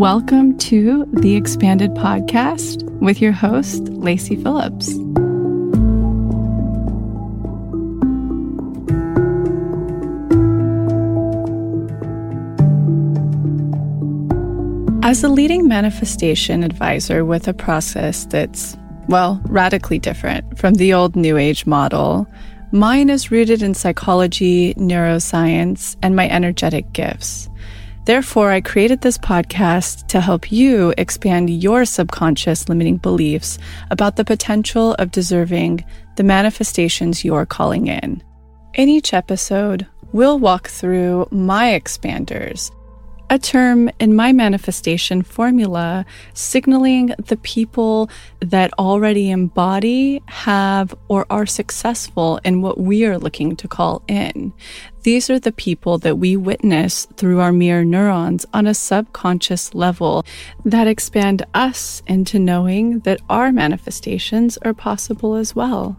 Welcome to The Expanded Podcast with your host, Lacey Phillips. As a leading manifestation advisor with a process that's, well, radically different from the old New Age model, mine is rooted in psychology, neuroscience, and my energetic gifts. Therefore, I created this podcast to help you expand your subconscious limiting beliefs about the potential of deserving the manifestations you're calling in. In each episode, we'll walk through my expanders, a term in my manifestation formula signaling the people that already embody, have, or are successful in what we are looking to call in. These are the people that we witness through our mirror neurons on a subconscious level that expand us into knowing that our manifestations are possible as well.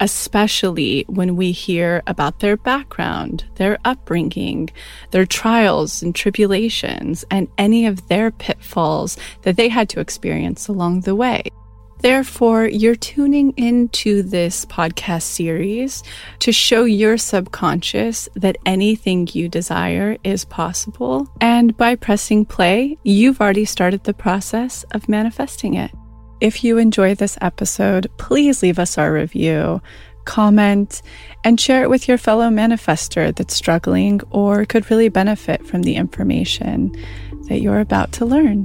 Especially when we hear about their background, their upbringing, their trials and tribulations, and any of their pitfalls that they had to experience along the way. Therefore, you're tuning into this podcast series to show your subconscious that anything you desire is possible. And by pressing play, you've already started the process of manifesting it. If you enjoy this episode, please leave us our review, comment, and share it with your fellow manifester that's struggling or could really benefit from the information that you're about to learn.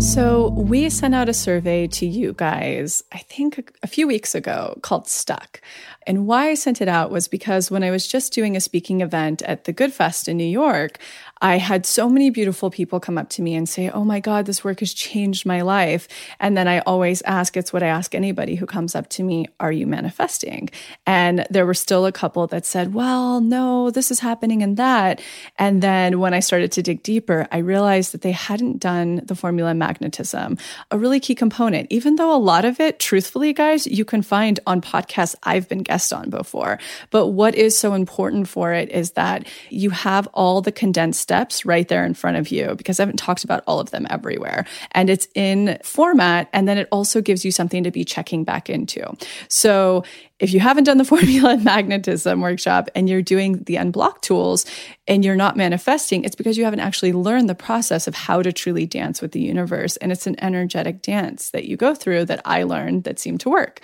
So we sent out a survey to you guys, I think a few weeks ago, called Stuck. And why I sent it out was because when I was just doing a speaking event at the Good Fest in New York, I had so many beautiful people come up to me and say, oh my God, this work has changed my life. And then I always ask, it's what I ask anybody who comes up to me, are you manifesting? And there were still a couple that said, well, no, this is happening and that. And then when I started to dig deeper, I realized that they hadn't done the formula magnetism, a really key component, even though a lot of it, truthfully, guys, you can find on podcasts I've been guest on before. But what is so important for it is that you have all the condensed steps right there in front of you, because I haven't talked about all of them everywhere. And it's in format, and then it also gives you something to be checking back into. So if you haven't done the formula magnetism workshop and you're doing the unblock tools and you're not manifesting, it's because you haven't actually learned the process of how to truly dance with the universe. And it's an energetic dance that you go through that I learned that seemed to work.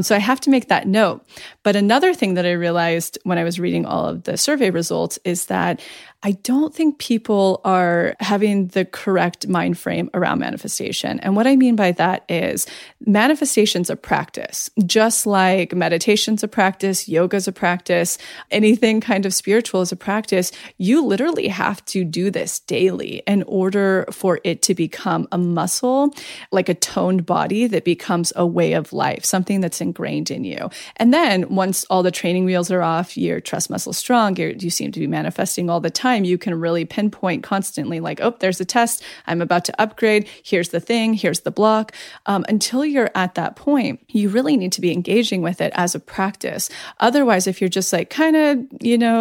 So I have to make that note. But another thing that I realized when I was reading all of the survey results is that I don't think people are having the correct mind frame around manifestation. And what I mean by that is manifestation's a practice, just like meditation's a practice, yoga's a practice, anything kind of spiritual is a practice. You literally have to do this daily in order for it to become a muscle, like a toned body that becomes a way of life, something that's ingrained in you. And then once all the training wheels are off, your trust muscle's strong, you seem to be manifesting all the time. You can really pinpoint constantly, like, oh, there's a test, I'm about to upgrade, here's the thing, here's the block. Until you're at that point, you really need to be engaging with it as a practice. Otherwise, if you're just like kind of,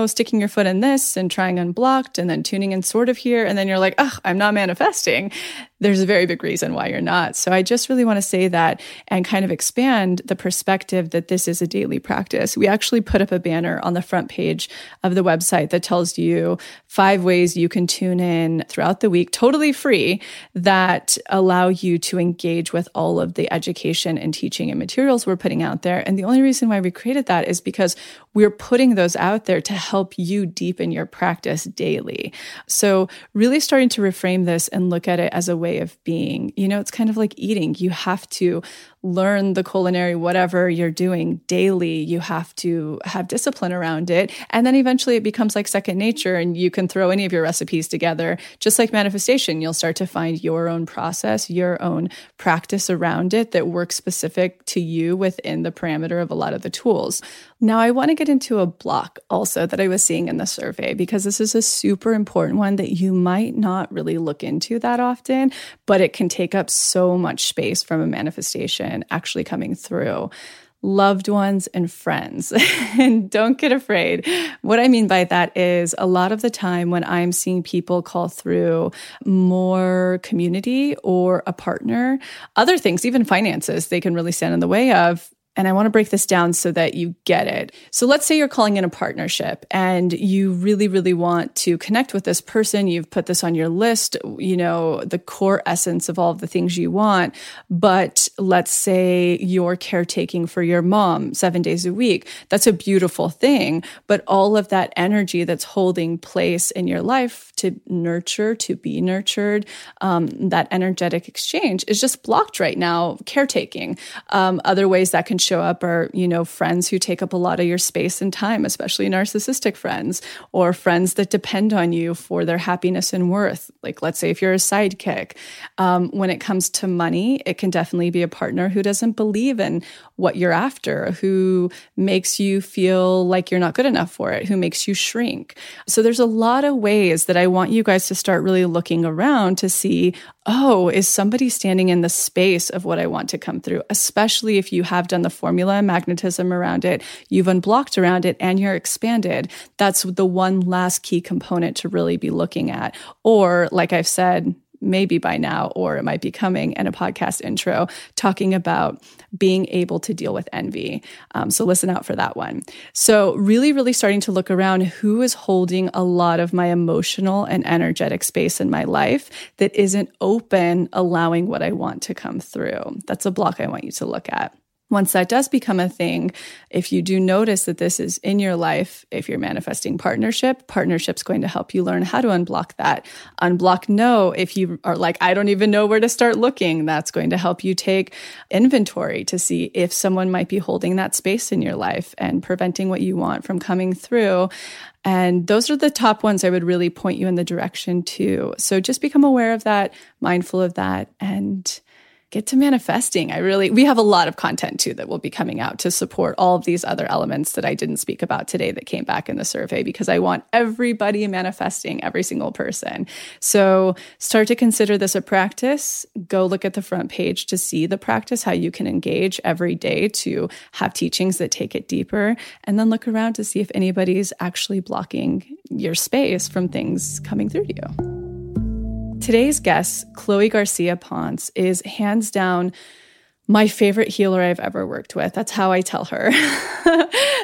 sticking your foot in this and trying unblocked and then tuning in sort of here, and then you're like, oh, I'm not manifesting. There's a very big reason why you're not. So I just really want to say that and kind of expand the perspective that this is a daily practice. We actually put up a banner on the front page of the website that tells you 5 ways you can tune in throughout the week, totally free, that allow you to engage with all of the education and teaching and materials we're putting out there. And the only reason why we created that is because we're putting those out there to help you deepen your practice daily. So really starting to reframe this and look at it as a way of being. It's kind of like eating. You have to learn the culinary, whatever you're doing daily. You have to have discipline around it. And then eventually it becomes like second nature, and you can throw any of your recipes together. Just like manifestation, you'll start to find your own process, your own practice around it that works specific to you within the parameter of a lot of the tools. Now, I want to get into a block also that I was seeing in the survey, because this is a super important one that you might not really look into that often, but it can take up so much space from a manifestation actually coming through. loved ones, and friends. And don't get afraid. What I mean by that is a lot of the time when I'm seeing people call through more community or a partner, other things, even finances, they can really stand in the way of. And I want to break this down so that you get it. So let's say you're calling in a partnership and you really, really want to connect with this person. You've put this on your list, you know, the core essence of all of the things you want. But let's say you're caretaking for your mom 7 days a week. That's a beautiful thing. But all of that energy that's holding place in your life to nurture, to be nurtured, that energetic exchange is just blocked right now, caretaking. Other ways that can show up are, you know, friends who take up a lot of your space and time, especially narcissistic friends, or friends that depend on you for their happiness and worth. Like, let's say if you're a sidekick. When it comes to money, it can definitely be a partner who doesn't believe in what you're after, who makes you feel like you're not good enough for it, who makes you shrink. So there's a lot of ways that I want you guys to start really looking around to see, oh, is somebody standing in the space of what I want to come through? Especially if you have done the formula and magnetism around it, you've unblocked around it, and you're expanded. That's the one last key component to really be looking at. Or like I've said, maybe by now, or it might be coming in a podcast intro, talking about being able to deal with envy. So listen out for that one. So really, really starting to look around who is holding a lot of my emotional and energetic space in my life that isn't open, allowing what I want to come through. That's a block I want you to look at. Once that does become a thing, if you do notice that this is in your life, if you're manifesting partnership, partnership's going to help you learn how to unblock that. Unblock no, if you are like, I don't even know where to start looking, that's going to help you take inventory to see if someone might be holding that space in your life and preventing what you want from coming through. And those are the top ones I would really point you in the direction to. So just become aware of that, mindful of that, and get to manifesting. We have a lot of content too that will be coming out to support all of these other elements that I didn't speak about today that came back in the survey, because I want everybody manifesting, every single person. So start to consider this a practice. Go look at the front page to see the practice, how you can engage every day to have teachings that take it deeper. And then look around to see if anybody's actually blocking your space from things coming through to you. Today's guest, Chloe Garcia Ponce, is hands down my favorite healer I've ever worked with. That's how I tell her.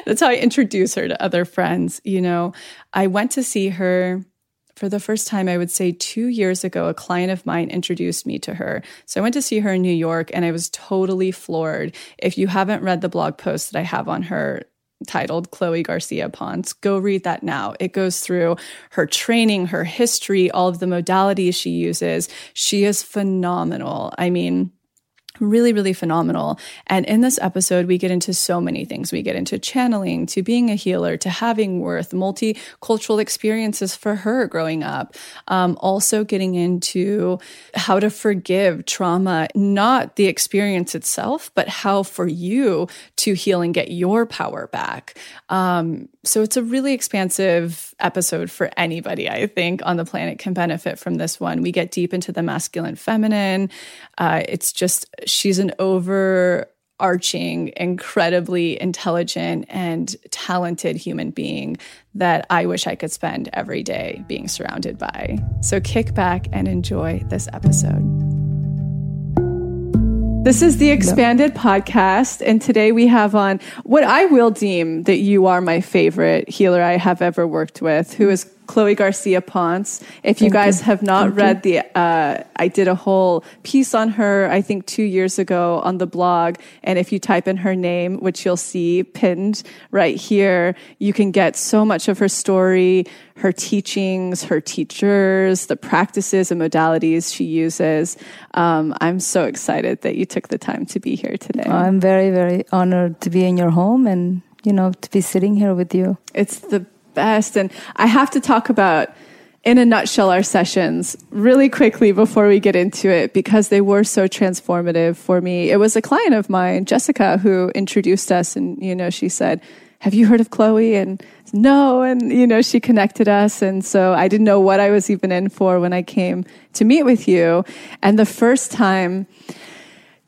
That's how I introduce her to other friends. You know, I went to see her for the first time, I would say 2 years ago. A client of mine introduced me to her. So I went to see her in New York and I was totally floored. If you haven't read the blog post that I have on her, titled Chloe Garcia Ponce, go read that now. It goes through her training, her history, all of the modalities she uses. She is phenomenal. I mean, really, really phenomenal. And in this episode, we get into so many things. We get into channeling, to being a healer, to having worth, multicultural experiences for her growing up. Also getting into how to forgive trauma, not the experience itself, but how for you to heal and get your power back. So it's a really expansive episode for anybody, I think, on the planet can benefit from this one. We get deep into the masculine, feminine. It's just, she's an overarching, incredibly intelligent and talented human being that I wish I could spend every day being surrounded by. So kick back and enjoy this episode. This is the Expanded Podcast, and today we have on what I will deem that you are my favorite healer I have ever worked with, who is Chloe Garcia Ponce. If you guys have not read I did a whole piece on her, I think 2 years ago on the blog. And if you type in her name, which you'll see pinned right here, you can get so much of her story, her teachings, her teachers, the practices and modalities she uses. I'm so excited that you took the time to be here today. I'm very, very honored to be in your home and, you know, to be sitting here with you. It's the best. And I have to talk about, in a nutshell, our sessions really quickly before we get into it, because they were so transformative for me. It was a client of mine, Jessica, who introduced us, and, you know, she said, have you heard of Chloe? And no. And, you know, she connected us. And so I didn't know what I was even in for when I came to meet with you. And the first time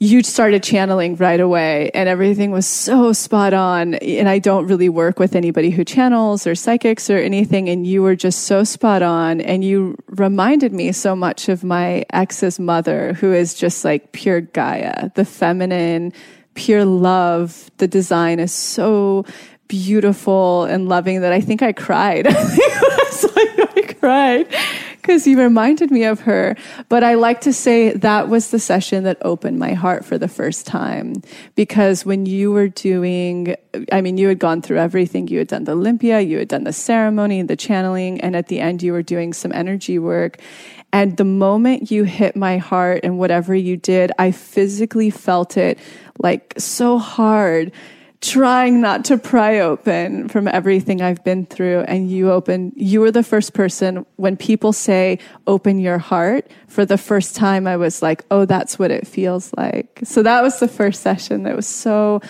you started channeling right away and everything was so spot on. And I don't really work with anybody who channels or psychics or anything. And you were just so spot on. And you reminded me so much of my ex's mother, who is just like pure Gaia, the feminine, pure love. The design is so beautiful and loving that I think I cried. I cried because you reminded me of her. But I like to say that was the session that opened my heart for the first time, because when you were doing, I mean, you had gone through everything. You had done the Olympia, you had done the ceremony, the channeling, and at the end you were doing some energy work. And the moment you hit my heart and whatever you did, I physically felt it like so hard, trying not to pry open from everything I've been through. And you were the first person, when people say, open your heart, for the first time I was like, oh, that's what it feels like. So that was the first session that was so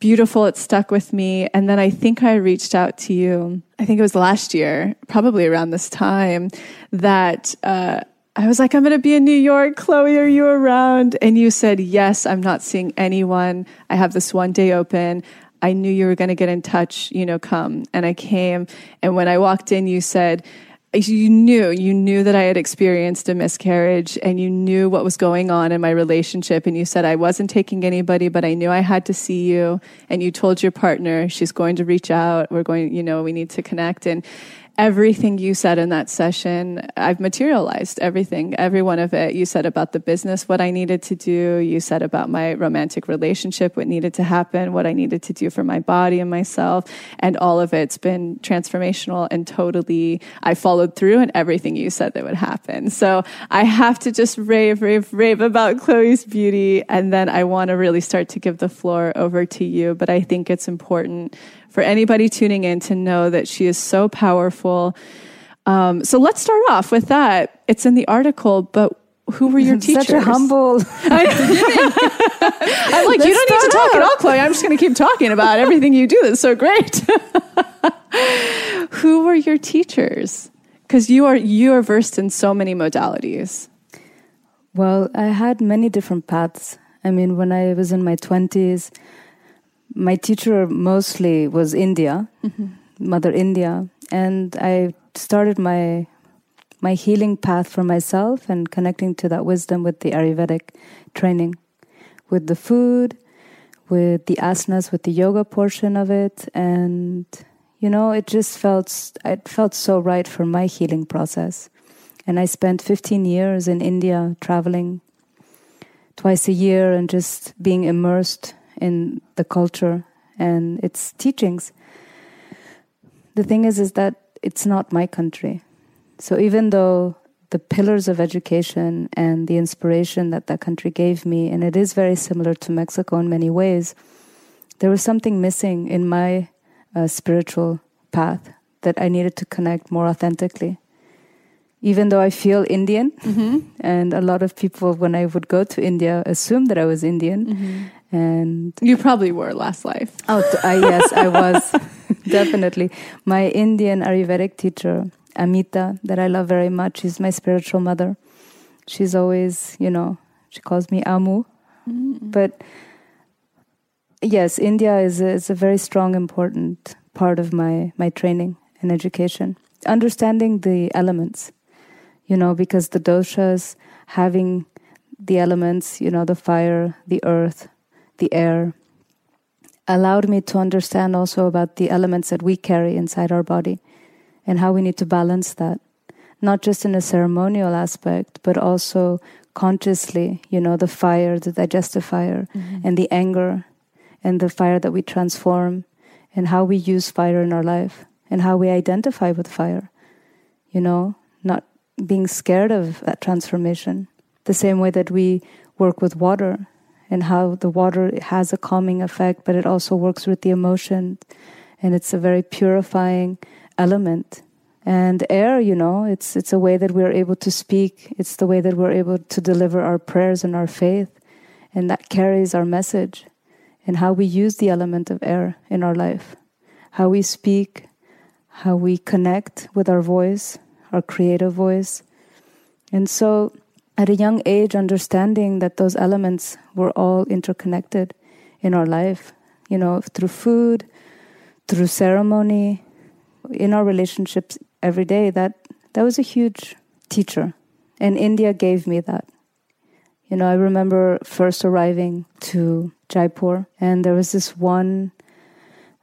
beautiful. It stuck with me. And then I think I reached out to you. I think it was last year, probably around this time, that, I was like, I'm going to be in New York. Chloe, are you around? And you said, yes, I'm not seeing anyone. I have this one day open. I knew you were going to get in touch, you know, come. And I came. And when I walked in, you said, you knew that I had experienced a miscarriage and you knew what was going on in my relationship. And you said, I wasn't taking anybody, but I knew I had to see you. And you told your partner, she's going to reach out. We're going, you know, we need to connect. And everything you said in that session, I've materialized everything, every one of it. You said about the business, what I needed to do. You said about my romantic relationship, what needed to happen, what I needed to do for my body and myself. And all of it's been transformational and totally, I followed through in everything you said that would happen. So I have to just rave about Chloe's beauty. And then I want to really start to give the floor over to you. But I think it's important for anybody tuning in to know that she is so powerful. So let's start off with that. It's in the article, but who were your teachers? Such a humble... I'm like, you don't need to talk at all, Chloe. I'm just going to keep talking about everything you do that's so great. Who were your teachers? Because you are versed in so many modalities. Well, I had many different paths. I mean, when I was in my 20s, my teacher mostly was India, mm-hmm. Mother India, and I started my healing path for myself and connecting to that wisdom with the Ayurvedic training, with the food, with the asanas, with the yoga portion of it, and you know, it felt so right for my healing process. And I spent 15 years in India traveling twice a year and just being immersed in the culture and its teachings. The thing is that it's not my country. So even though the pillars of education and the inspiration that country gave me, and it is very similar to Mexico in many ways, there was something missing in my spiritual path that I needed to connect more authentically. Even though I feel Indian, mm-hmm. and a lot of people, when I would go to India, assumed that I was Indian. Mm-hmm. And you probably were last life. Oh, yes, I was. Definitely. My Indian Ayurvedic teacher, Amita, that I love very much, is my spiritual mother. She's always, you know, she calls me Amu. Mm-hmm. But yes, India is a very strong, important part of my training and education. Understanding the elements, you know, because the doshas, having the elements, you know, the fire, the earth, the air, allowed me to understand also about the elements that we carry inside our body and how we need to balance that, not just in a ceremonial aspect, but also consciously, you know, the fire, the digestive fire, mm-hmm. and the anger, and the fire that we transform, and how we use fire in our life, and how we identify with fire, you know, not being scared of that transformation. The same way that we work with water, and how the water has a calming effect, but it also works with the emotion, and it's a very purifying element. And air, you know, it's a way that we're able to speak. It's the way that we're able to deliver our prayers and our faith, and that carries our message, and how we use the element of air in our life, how we speak, how we connect with our voice, our creative voice. And so at a young age, understanding that those elements were all interconnected in our life, you know, through food, through ceremony, in our relationships every day, that was a huge teacher. And India gave me that. You know, I remember first arriving to Jaipur, and there was this one,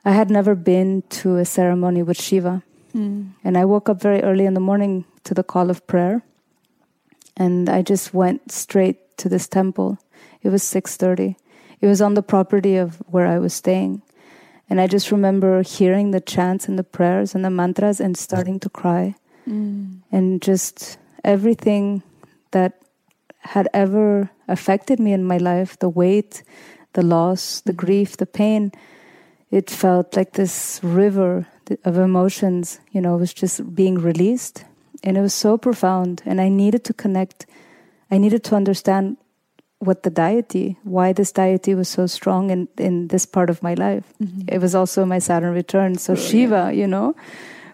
I had never been to a ceremony with Shiva. Mm. And I woke up very early in the morning to the call of prayer. And I just went straight to this temple. It was 6:30. It was on the property of where I was staying. And I just remember hearing the chants and the prayers and the mantras and starting to cry. Mm. And just everything that had ever affected me in my life, the weight, the loss, the grief, the pain, it felt like this river of emotions, you know, was just being released. And it was so profound. And I needed to connect. I needed to understand what the deity, why this deity was so strong in this part of my life. Mm-hmm. It was also my Saturn return. So Shiva, you know,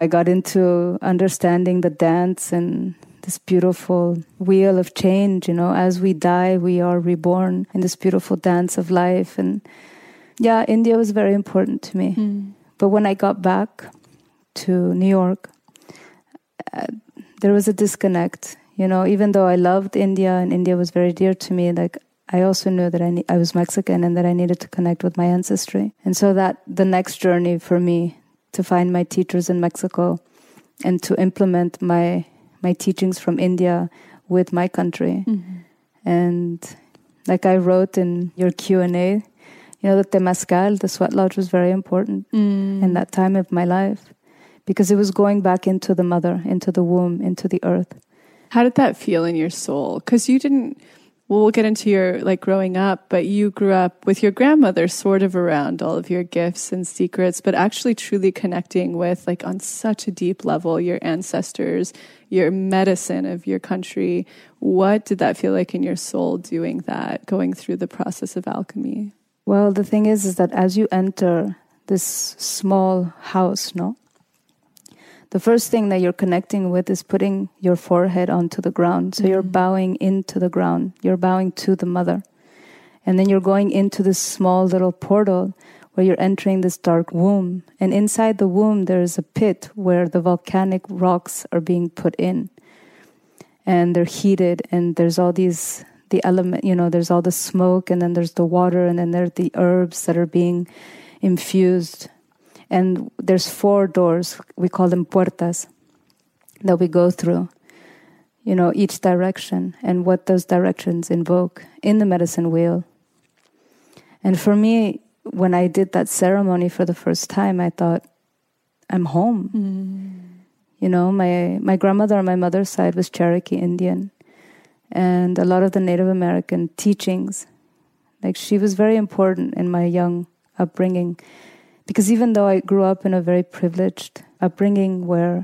I got into understanding the dance and this beautiful wheel of change, you know, as we die, we are reborn in this beautiful dance of life. And yeah, India was very important to me. Mm. But when I got back to New York, there was a disconnect, you know, even though I loved India and India was very dear to me, like I also knew that I was Mexican and that I needed to connect with my ancestry. And so that the next journey for me to find my teachers in Mexico and to implement my teachings from India with my country. Mm-hmm. And like I wrote in your Q&A, you know, the Temazcal, the sweat lodge was very important in that time of my life because it was going back into the mother, into the womb, into the earth. How did that feel in your soul? Because you didn't, well, we'll get into your like growing up, but you grew up with your grandmother sort of around all of your gifts and secrets, but actually truly connecting with like on such a deep level, your ancestors, your medicine of your country. What did that feel like in your soul doing that, going through the process of alchemy? Well, the thing is that as you enter this small house, no, the first thing that you're connecting with is putting your forehead onto the ground. So you're bowing into the ground. You're bowing to the mother. And then you're going into this small little portal where you're entering this dark womb. And inside the womb, there is a pit where the volcanic rocks are being put in. And they're heated and there's all these... the element, you know, there's all the smoke and then there's the water and then there's the herbs that are being infused. And there's 4 doors, we call them puertas, that we go through, you know, each direction and what those directions invoke in the medicine wheel. And for me, when I did that ceremony for the first time, I thought, I'm home. You know, my grandmother on my mother's side was Cherokee Indian. And a lot of the Native American teachings, like she was very important in my young upbringing. Because even though I grew up in a very privileged upbringing where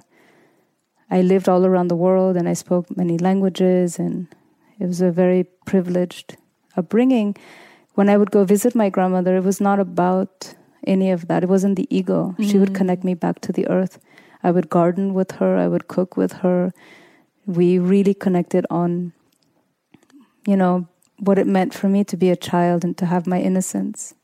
I lived all around the world and I spoke many languages and it was a very privileged upbringing, when I would go visit my grandmother, it was not about any of that. It wasn't the ego. Mm-hmm. She would connect me back to the earth. I would garden with her. I would cook with her. We really connected on, you know, what it meant for me to be a child and to have my innocence.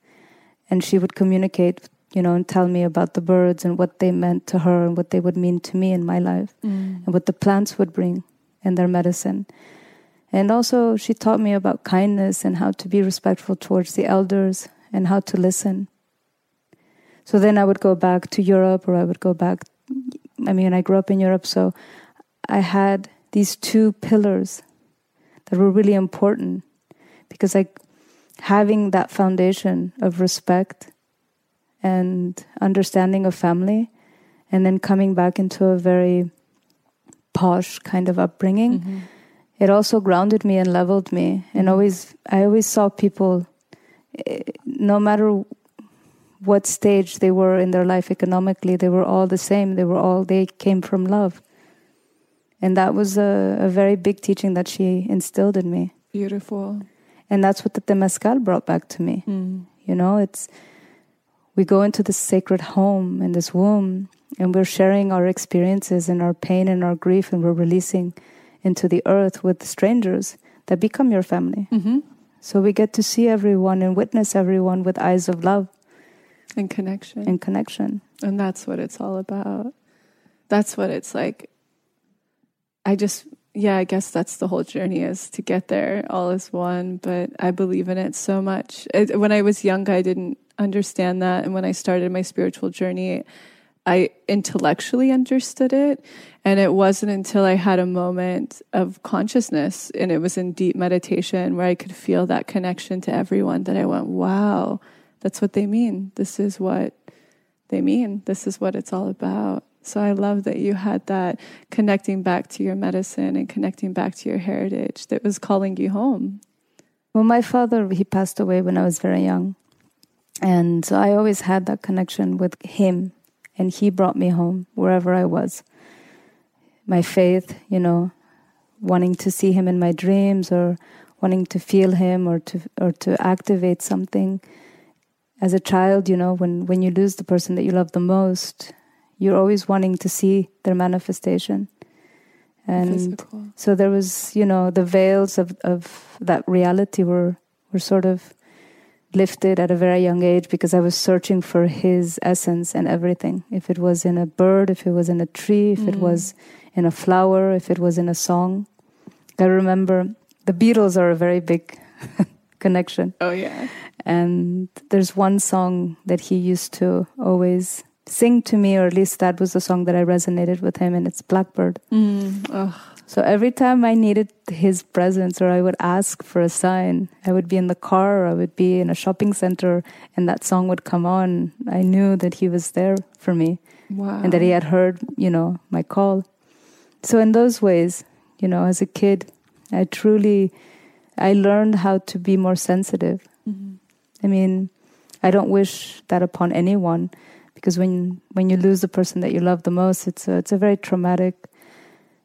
And she would communicate, you know, and tell me about the birds and what they meant to her and what they would mean to me in my life and what the plants would bring and their medicine. And also she taught me about kindness and how to be respectful towards the elders and how to listen. So then I would go back to Europe, or I would go back, I mean, I grew up in Europe, so I had these 2 pillars that were really important because like having that foundation of respect and understanding of family and then coming back into a very posh kind of upbringing, it also grounded me and leveled me. And I always saw people, no matter what stage they were in their life economically, they were all the same. They came from love. And that was a very big teaching that she instilled in me. Beautiful. And that's what the Temazcal brought back to me. You know, it's, we go into this sacred home and this womb and we're sharing our experiences and our pain and our grief, and we're releasing into the earth with strangers that become your family. Mm-hmm. So we get to see everyone and witness everyone with eyes of love. And connection. And connection. And that's what it's all about. That's what it's like. I guess that's the whole journey, is to get there. All is one, but I believe in it so much. When I was young, I didn't understand that. And when I started my spiritual journey, I intellectually understood it. And it wasn't until I had a moment of consciousness, and it was in deep meditation, where I could feel that connection to everyone, that I went, wow, that's what they mean. This is what they mean. This is what it's all about. So I love that you had that connecting back to your medicine and connecting back to your heritage that was calling you home. Well, my father, he passed away when I was very young. And so I always had that connection with him. And he brought me home wherever I was. My faith, wanting to see him in my dreams, or wanting to feel him, or to activate something. As a child, when you lose the person that you love the most, you're always wanting to see their manifestation. And physical. So there was, the veils of that reality were sort of lifted at a very young age, because I was searching for his essence in everything. If it was in a bird, if it was in a tree, if it was in a flower, if it was in a song. I remember the Beatles are a very big connection. Oh, yeah. And there's one song that he used to always sing to me, or at least that was the song that I resonated with him, and it's Blackbird. So every time I needed his presence, or I would ask for a sign, I would be in the car, or I would be in a shopping center, and that song would come on. I knew that he was there for me. Wow. And that he had heard, my call. So in those ways, as a kid, I learned how to be more sensitive. Mm-hmm. I mean, I don't wish that upon anyone, because when you lose the person that you love the most, it's a very traumatic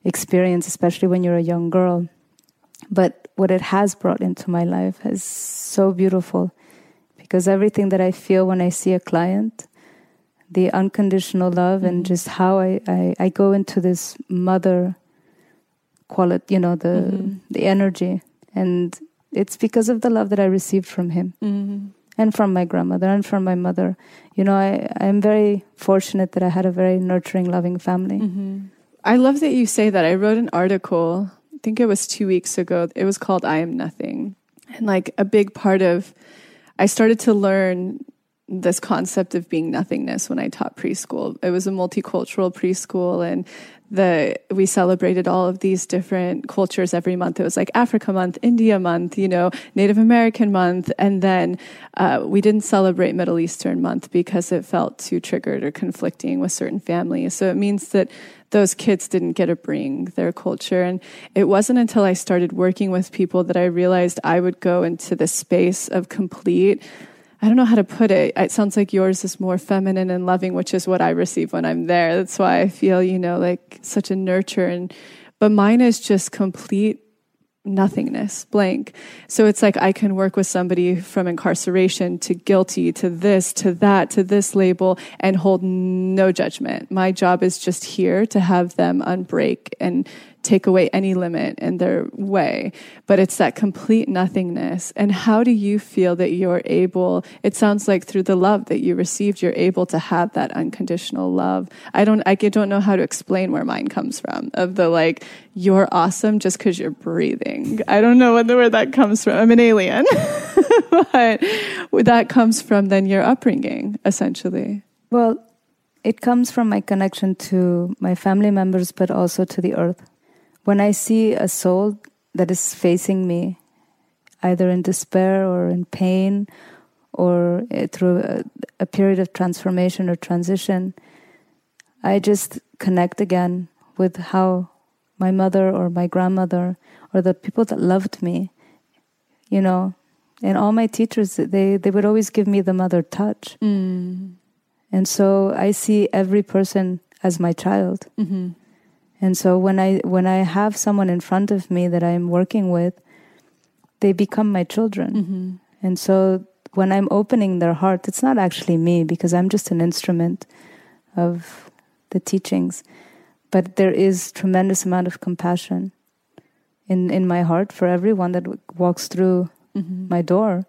experience, especially when you're a young girl. But what it has brought into my life is so beautiful, because everything that I feel when I see a client, the unconditional love, and just how I go into this mother quality, the energy. And it's because of the love that I received from him. Mm-hmm. And from my grandmother and from my mother. I'm very fortunate that I had a very nurturing, loving family. Mm-hmm. I love that you say that. I wrote an article, I think it was 2 weeks ago. It was called I Am Nothing. And a big part of, I started to learn this concept of being nothingness when I taught preschool. It was a multicultural preschool, and we celebrated all of these different cultures every month. It was like Africa month, India month, Native American month. And then we didn't celebrate Middle Eastern month because it felt too triggered or conflicting with certain families. So it means that those kids didn't get to bring their culture. And it wasn't until I started working with people that I realized I would go into this space of complete, I don't know how to put it. It sounds like yours is more feminine and loving, which is what I receive when I'm there. That's why I feel, such a nurture. But mine is just complete nothingness, blank. So it's like I can work with somebody from incarceration to guilty to this, to that, to this label, and hold no judgment. My job is just here to have them unbreak and take away any limit in their way. But it's that complete nothingness. And how do you feel that you're able, it sounds like through the love that you received, you're able to have that unconditional love. I don't know how to explain where mine comes from, of the you're awesome just because you're breathing. I don't know where that comes from. I'm an alien. But that comes from then your upbringing, essentially. Well, it comes from my connection to my family members, but also to the earth. When I see a soul that is facing me, either in despair or in pain or through a period of transformation or transition, I just connect again with how my mother or my grandmother or the people that loved me, and all my teachers, they would always give me the mother touch. Mm. And so I see every person as my child. Mm-hmm. And so when I have someone in front of me that I'm working with, they become my children. Mm-hmm. And so when I'm opening their heart, it's not actually me, because I'm just an instrument of the teachings. But there is tremendous amount of compassion in my heart for everyone that walks through my door.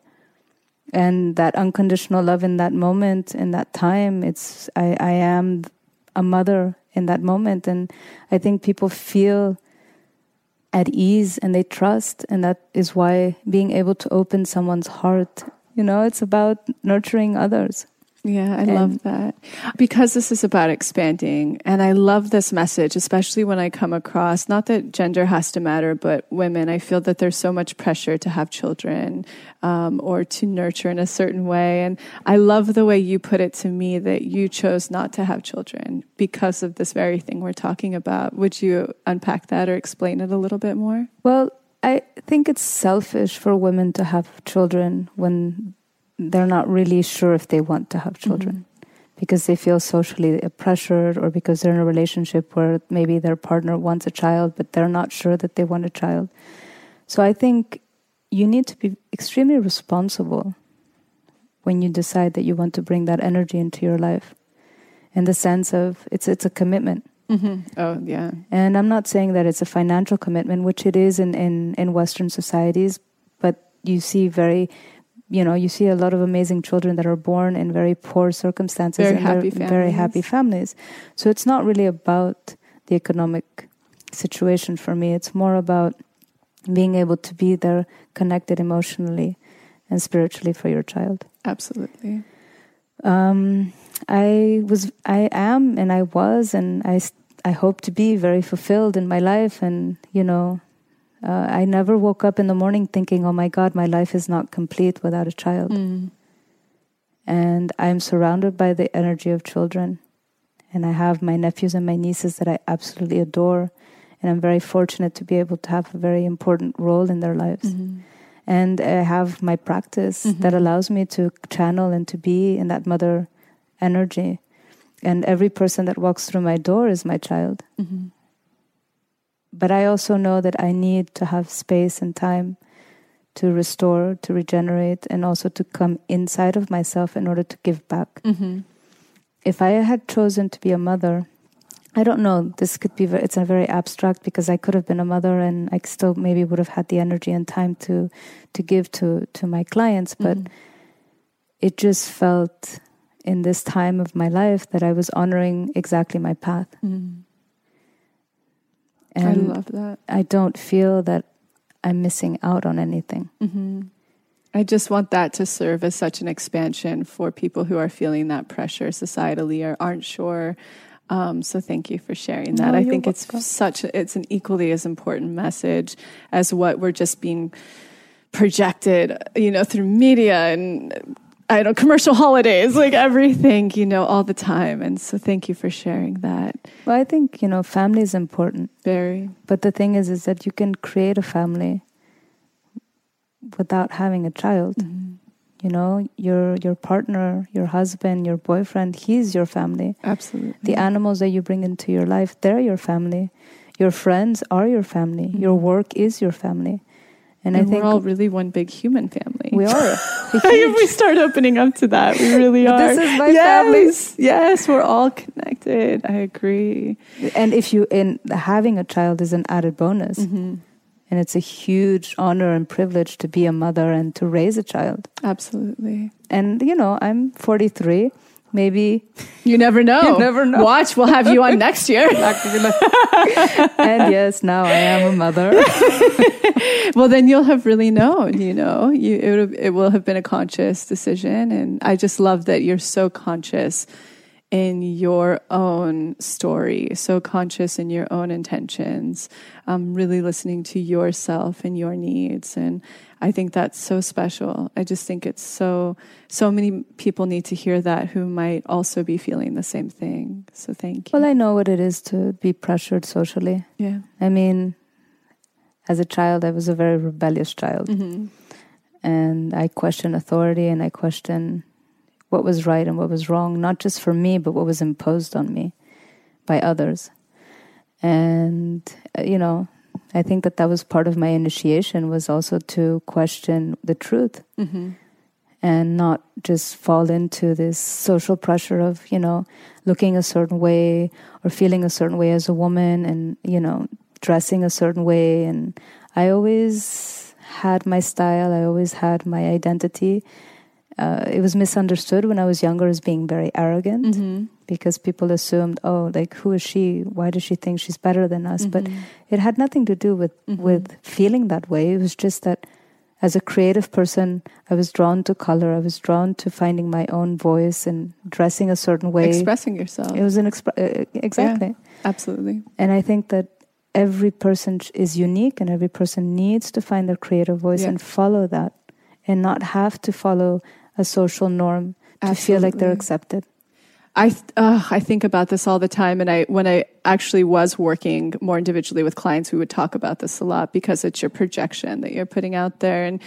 And that unconditional love in that moment, in that time, it's I am a mother in that moment. And I think people feel at ease and they trust. And that is why being able to open someone's heart, you know, it's about nurturing others. Yeah, I love that. Because this is about expanding. And I love this message, especially when I come across, not that gender has to matter, but women, I feel that there's so much pressure to have children or to nurture in a certain way. And I love the way you put it to me that you chose not to have children because of this very thing we're talking about. Would you unpack that or explain it a little bit more? Well, I think it's selfish for women to have children when they're not really sure if they want to have children because they feel socially pressured or because they're in a relationship where maybe their partner wants a child, but they're not sure that they want a child. So I think you need to be extremely responsible when you decide that you want to bring that energy into your life, in the sense of it's a commitment. Oh, yeah. And I'm not saying that it's a financial commitment, which it is in Western societies, but you see you see a lot of amazing children that are born in very poor circumstances, very happy families. So it's not really about the economic situation for me. It's more about being able to be there, connected emotionally and spiritually for your child. Absolutely. I hope to be very fulfilled in my life, and I never woke up in the morning thinking, oh my God, my life is not complete without a child. And I'm surrounded by the energy of children. And I have my nephews and my nieces that I absolutely adore. And I'm very fortunate to be able to have a very important role in their lives. And I have my practice that allows me to channel and to be in that mother energy. And every person that walks through my door is my child. But I also know that I need to have space and time to restore, to regenerate, and also to come inside of myself in order to give back. If I had chosen to be a mother, I don't know, this could be, it's a very abstract, because I could have been a mother and I still maybe would have had the energy and time to give to my clients. But it just felt in this time of my life that I was honoring exactly my path. And I love that. I don't feel that I'm missing out on anything. I just want that to serve as such an expansion for people who are feeling that pressure societally or aren't sure. So thank you for sharing that. I think it's an equally as important message as what we're just being projected, through media and commercial holidays, like everything, all the time. And so thank you for sharing that. Well, I think, family is important. Very. But the thing is that you can create a family without having a child. Your partner, your husband, your boyfriend, he's your family. Absolutely. The animals that you bring into your life, they're your family. Your friends are your family. Your work is your family. And I think we're all really one big human family. We are. If we start opening up to that, we really are. This is my family. Yes, we're all connected. I agree. And having a child is an added bonus. And it's a huge honor and privilege to be a mother and to raise a child. Absolutely. And, I'm 43. Maybe. You never know. Watch, we'll have you on next year. And yes, now I am a mother. Well, then you'll have really known, it will have been a conscious decision. And I just love that you're so conscious in your own story, so conscious in your own intentions, really listening to yourself and your needs. And I think that's so special. I just think it's so many people need to hear that who might also be feeling the same thing. So thank you. Well, I know what it is to be pressured socially. Yeah. I mean, as a child, I was a very rebellious child. And I questioned authority and I questioned what was right and what was wrong, not just for me, but what was imposed on me by others. And, I think that was part of my initiation, was also to question the truth and not just fall into this social pressure of, looking a certain way or feeling a certain way as a woman and, dressing a certain way. And I always had my style. I always had my identity. It was misunderstood when I was younger as being very arrogant, mm-hmm. because people assumed, who is she? Why does she think she's better than us? Mm-hmm. But it had nothing to do with feeling that way. It was just that as a creative person, I was drawn to color. I was drawn to finding my own voice and dressing a certain way. Expressing yourself. It was exactly. Yeah, absolutely. And I think that every person is unique and every person needs to find their creative voice and follow that and not have to follow a social norm to feel like they're accepted. I think about this all the time, and when I actually was working more individually with clients, we would talk about this a lot because it's your projection that you're putting out there. And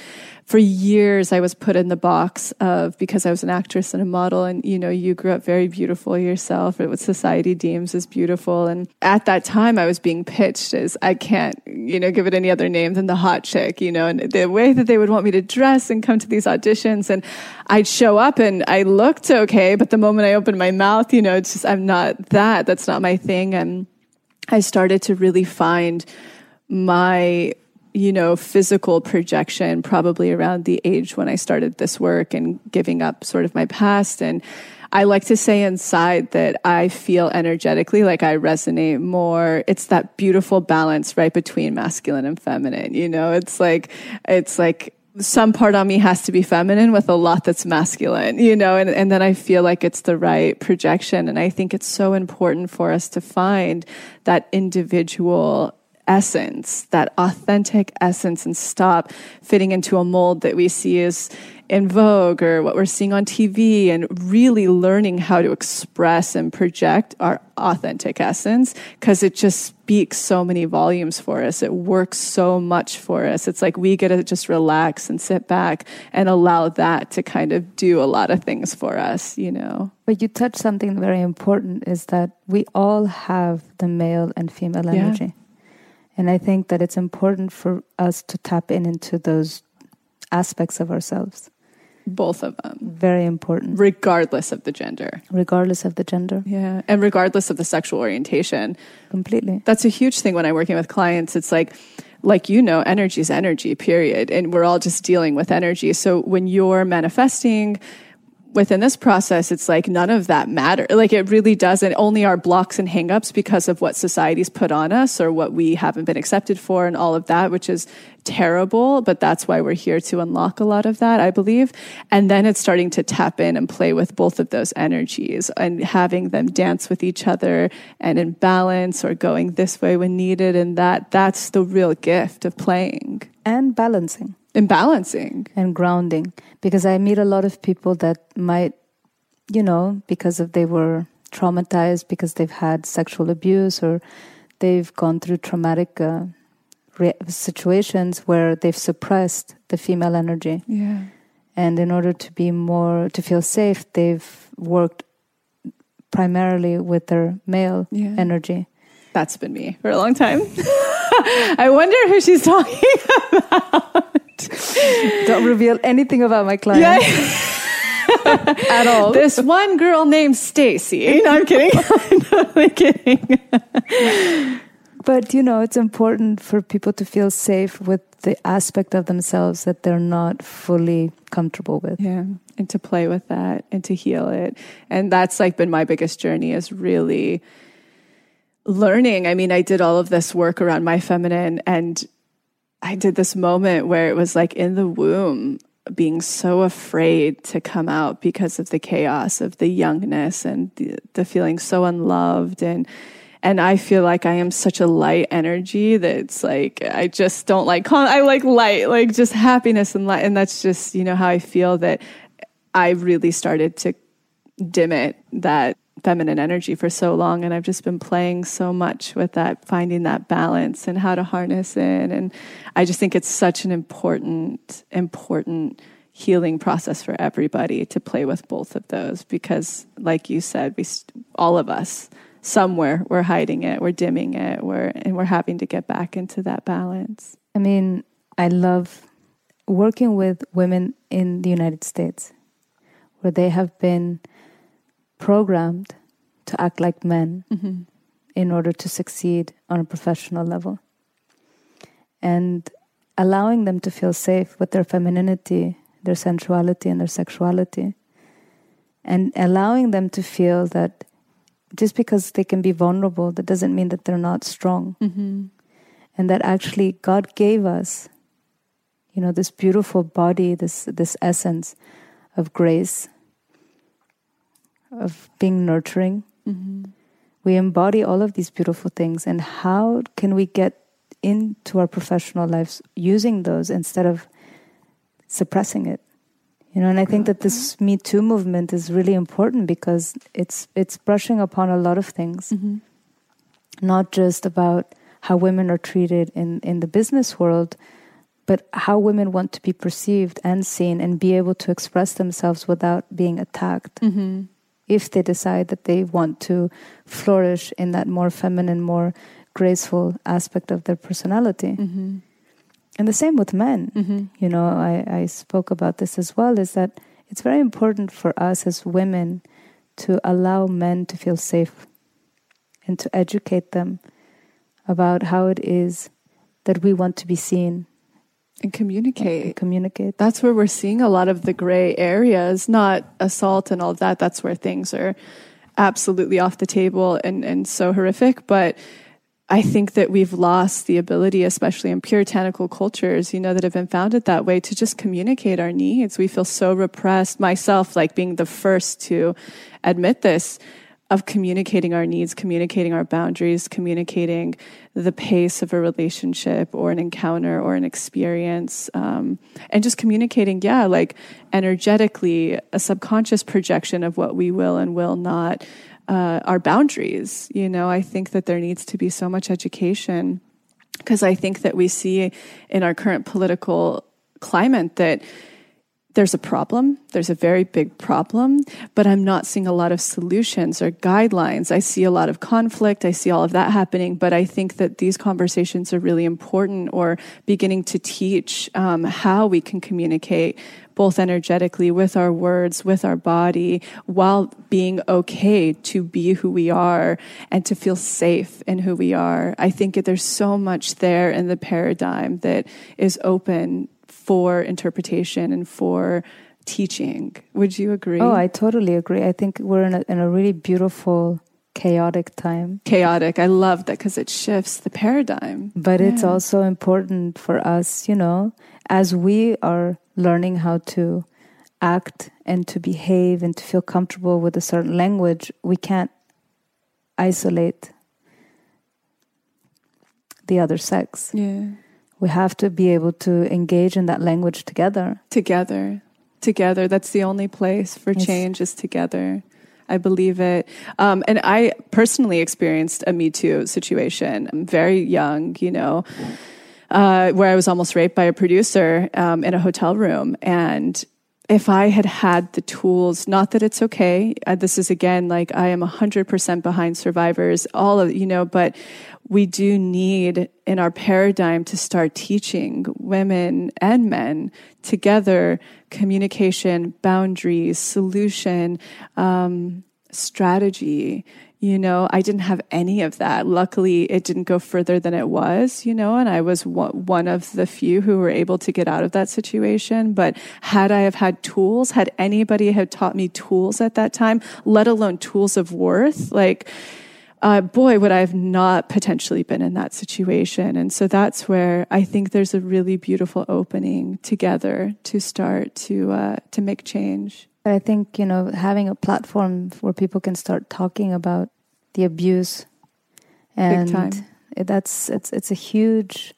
for years, I was put in the box of, because I was an actress and a model, and you grew up very beautiful yourself, or what society deems as beautiful. And at that time, I was being pitched as, I can't give it any other name than the hot chick, and the way that they would want me to dress and come to these auditions, and I'd show up and I looked okay, but the moment I opened my mouth, it's just, I'm not that. That's not my thing. And I started to really find my, physical projection probably around the age when I started this work and giving up sort of my past. And I like to say inside that I feel energetically like I resonate more. It's that beautiful balance right between masculine and feminine. It's like, some part on me has to be feminine with a lot that's masculine, and then I feel like it's the right projection. And I think it's so important for us to find that individual essence, that authentic essence, and stop fitting into a mold that we see as in vogue or what we're seeing on TV, and really learning how to express and project our authentic essence, because it just speaks so many volumes for us. It works so much for us. It's like we get to just relax and sit back and allow that to kind of do a lot of things for us, But you touched something very important, is that we all have the male and female energy. And I think that it's important for us to tap into those aspects of ourselves. Both of them. Very important. Regardless of the gender. Yeah. And regardless of the sexual orientation. Completely. That's a huge thing when I'm working with clients. It's like, energy is energy, period. And we're all just dealing with energy. So when you're manifesting within this process, it's like none of that matter. Like it really doesn't. Only our blocks and hangups because of what society's put on us or what we haven't been accepted for and all of that, which is terrible. But that's why we're here, to unlock a lot of that, I believe. And then it's starting to tap in and play with both of those energies and having them dance with each other and in balance, or going this way when needed. And that's the real gift of playing. And balancing. And balancing. And grounding. Because I meet a lot of people that might, because of they were traumatized, because they've had sexual abuse, or they've gone through traumatic situations where they've suppressed the female energy. Yeah. And in order to be more, to feel safe, they've worked primarily with their male energy. That's been me for a long time. I wonder who she's talking about. Don't reveal anything about my client at all. This one girl named Stacy. No, I'm kidding. I'm totally kidding. But it's important for people to feel safe with the aspect of themselves that they're not fully comfortable with. Yeah, and to play with that and to heal it. And that's like been my biggest journey, is really learning. I mean, I did all of this work around my feminine, and I did this moment where it was like in the womb, being so afraid to come out because of the chaos of the youngness and the feeling so unloved. And I feel like I am such a light energy that it's like, I just don't like, I like light, like just happiness and light. And that's just, how I feel, that I really started to dim it, that feminine energy, for so long. And I've just been playing so much with that, finding that balance and how to harness it. And I just think it's such an important healing process for everybody, to play with both of those, because like you said, we, all of us, somewhere we're hiding it, we're dimming it, we're having to get back into that balance. I mean, I love working with women in the United States, where they have been programmed to act like men in order to succeed on a professional level. and allowing them to feel safe with their femininity, their sensuality, and their sexuality, and allowing them to feel that just because they can be vulnerable, that doesn't mean that they're not strong. Mm-hmm. And that actually God gave us, you know, this beautiful body, this essence of grace, of being nurturing. Mm-hmm. We embody all of these beautiful things. And how can we get into our professional lives using those instead of suppressing it? You know, and I think that this Me Too movement is really important because it's brushing upon a lot of things, mm-hmm. not just about how women are treated in the business world, but how women want to be perceived and seen and be able to express themselves without being attacked, mm-hmm. if they decide that they want to flourish in that more feminine, more graceful aspect of their personality. Mm-hmm. And the same with men. Mm-hmm. You know, I spoke about this as well, is that it's very important for us as women to allow men to feel safe and to educate them about how it is that we want to be seen. And communicate. That's where we're seeing a lot of the gray areas, not assault and all of that. That's where things are absolutely off the table and so horrific. But I think that we've lost the ability, especially in puritanical cultures, you know, that have been founded that way, to just communicate our needs. We feel so repressed, myself, like being the first to admit this, of communicating our needs, communicating our boundaries, communicating the pace of a relationship or an encounter or an experience, and just communicating, like energetically, a subconscious projection of what we will and will not, our boundaries. You know, I think that there needs to be so much education, because I think that we see in our current political climate that there's a problem. There's a very big problem, but I'm not seeing a lot of solutions or guidelines. I see a lot of conflict. I see all of that happening, but I think that these conversations are really important, or beginning to teach how we can communicate both energetically, with our words, with our body, while being okay to be who we are and to feel safe in who we are. I think that there's so much there in the paradigm that is open for interpretation and for teaching. Would you agree? Oh, I totally agree. I think we're in a really beautiful, chaotic time. Chaotic. I love that, because it shifts the paradigm. But It's also important for us, you know, as we are learning how to act and to behave and to feel comfortable with a certain language, we can't isolate the other sex. Yeah. We have to be able to engage in that language together. Together. That's the only place for change, is together. I believe it. And I personally experienced a Me Too situation. I'm very young, you know, where I was almost raped by a producer in a hotel room. And if I had had the tools, not that it's okay. This is, again, like, I am 100% behind survivors, all of, you know, but we do need in our paradigm to start teaching women and men together communication, boundaries, solution, strategy. You know, I didn't have any of that. Luckily, it didn't go further than it was, you know, and I was one of the few who were able to get out of that situation. But had I have had tools, had anybody had taught me tools at that time, let alone tools of worth, like, boy, would I have not potentially been in that situation. And so that's where I think there's a really beautiful opening together to start to make change. But I think, you know, having a platform where people can start talking about the abuse, and big time. It's a huge,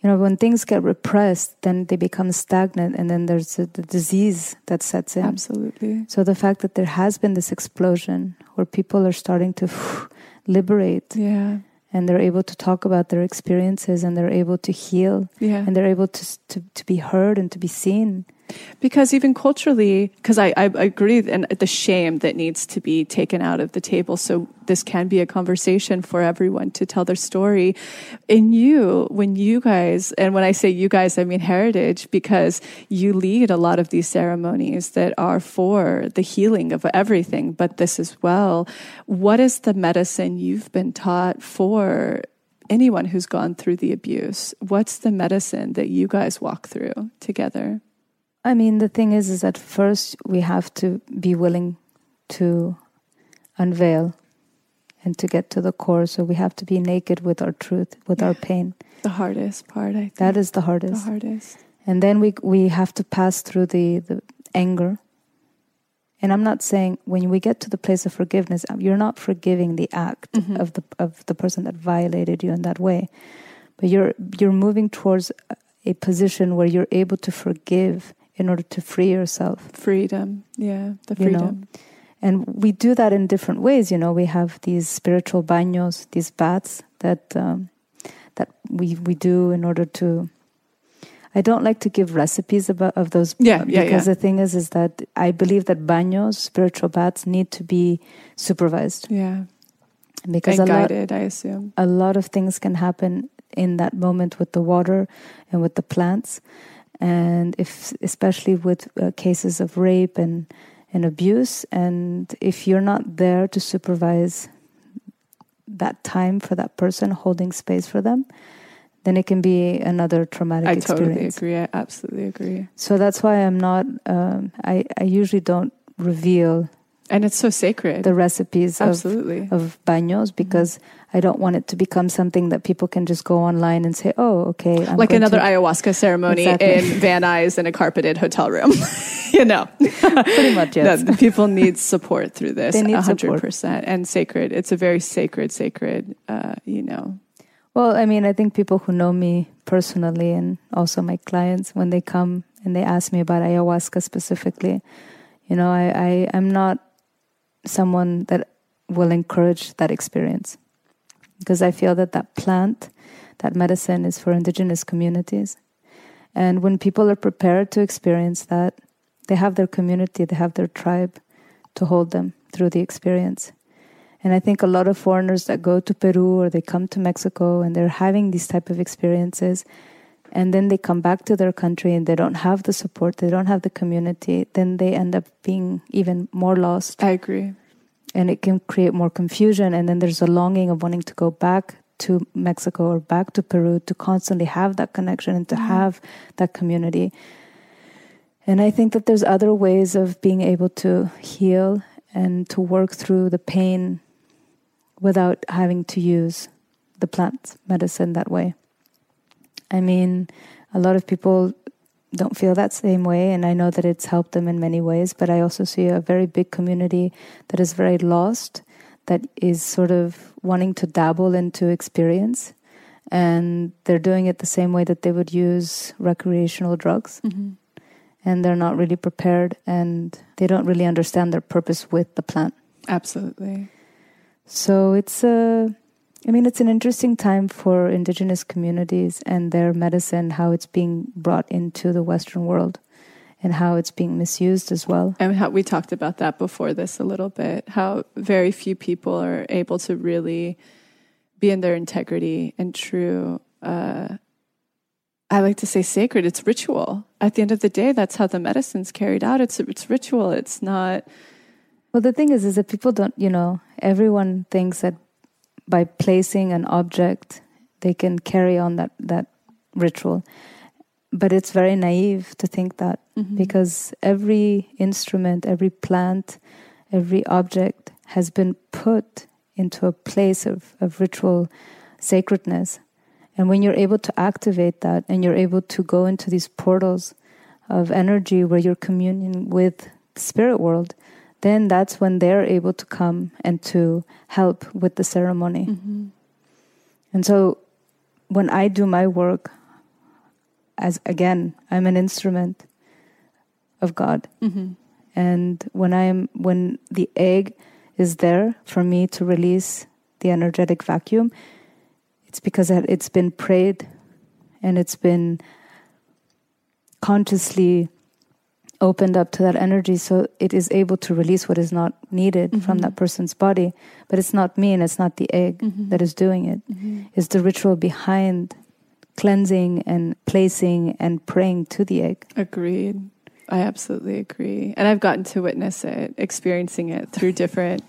you know, when things get repressed, then they become stagnant, and then there's the disease that sets in. Absolutely. So the fact that there has been this explosion where people are starting to liberate, and they're able to talk about their experiences, and they're able to heal, and they're able to be heard and to be seen. Because even culturally, because I agree, and the shame that needs to be taken out of the table, so this can be a conversation for everyone to tell their story. And when you guys, and when I say you guys, I mean Heritage, because you lead a lot of these ceremonies that are for the healing of everything, but this as well. What is the medicine you've been taught for anyone who's gone through the abuse, what's the medicine that you guys walk through together? I mean, the thing is that first we have to be willing to unveil and to get to the core. So we have to be naked with our truth, with our pain. The hardest part, I think. That is the hardest. The hardest. And then we have to pass through the anger. And I'm not saying when we get to the place of forgiveness, you're not forgiving the act of the person that violated you in that way. But you're moving towards a position where you're able to forgive in order to free yourself. Freedom. Yeah, the freedom. You know? And we do that in different ways. You know, we have these spiritual baños, these baths that we do in order to... I don't like to give recipes of those because the thing is that I believe that baños, spiritual baths, need to be supervised. Yeah, because guided, I assume. A lot of things can happen in that moment with the water and with the plants, and especially with cases of rape and abuse. And if you're not there to supervise that time for that person, holding space for them, then it can be another traumatic experience. Totally agree. I absolutely agree. So that's why I'm not... I usually don't reveal... And it's so sacred. The recipes of baños, because I don't want it to become something that people can just go online and say, oh, okay. I'm like another ayahuasca ceremony in Van Nuys in a carpeted hotel room. You know. Pretty much, yes. No, people need support through this. They need 100%. Support. And sacred. It's a very sacred, you know... Well, I mean, I think people who know me personally and also my clients, when they come and they ask me about ayahuasca specifically, you know, I'm not someone that will encourage that experience, because I feel that plant, that medicine is for indigenous communities. And when people are prepared to experience that, they have their community, they have their tribe to hold them through the experience. And I think a lot of foreigners that go to Peru or they come to Mexico and they're having these type of experiences, and then they come back to their country and they don't have the support, they don't have the community, then they end up being even more lost. I agree. And it can create more confusion, and then there's a longing of wanting to go back to Mexico or back to Peru to constantly have that connection and to have that community. And I think that there's other ways of being able to heal and to work through the pain without having to use the plant medicine that way. I mean, a lot of people don't feel that same way, and I know that it's helped them in many ways, but I also see a very big community that is very lost, that is sort of wanting to dabble into experience, and they're doing it the same way that they would use recreational drugs. Mm-hmm. And they're not really prepared, and they don't really understand their purpose with the plant. Absolutely. So it's an interesting time for indigenous communities and their medicine, how it's being brought into the Western world and how it's being misused as well. And how we talked about that before this a little bit, how very few people are able to really be in their integrity and true, I like to say sacred, it's ritual. At the end of the day, that's how the medicine's carried out. It's ritual. It's not... Well, the thing is that people don't, you know, everyone thinks that by placing an object, they can carry on that ritual. But it's very naive to think that, because every instrument, every plant, every object has been put into a place of ritual sacredness. And when you're able to activate that and you're able to go into these portals of energy where you're communing with the spirit world, then that's when they're able to come and to help with the ceremony. Mm-hmm. And so when I do my work, I'm an instrument of God. Mm-hmm. And when the egg is there for me to release the energetic vacuum, it's because it's been prayed and it's been consciously opened up to that energy, so it is able to release what is not needed from that person's body. But it's not me and it's not the egg that is doing it. Mm-hmm. It's the ritual behind cleansing and placing and praying to the egg. Agreed. I absolutely agree. And I've gotten to witness it, experiencing it through different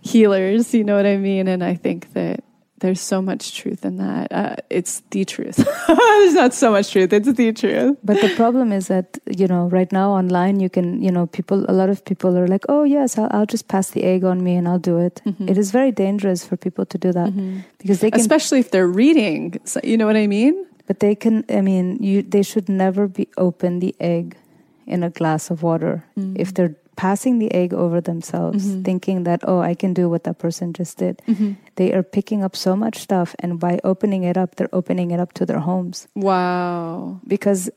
healers, you know what I mean? And I think that There's so much truth in that. It's the truth. There's not so much truth. It's the truth. But the problem is that, you know, right now online, you can, you know, people, a lot of people are like, oh yes, I'll just pass the egg on me and I'll do it. Mm-hmm. It is very dangerous for people to do that because they can, especially if they're reading, you know what I mean? But they can, I mean, they should never be open the egg in a glass of water if they're passing the egg over themselves, thinking that, oh, I can do what that person just did. Mm-hmm. They are picking up so much stuff, and by opening it up, they're opening it up to their homes. Wow. Because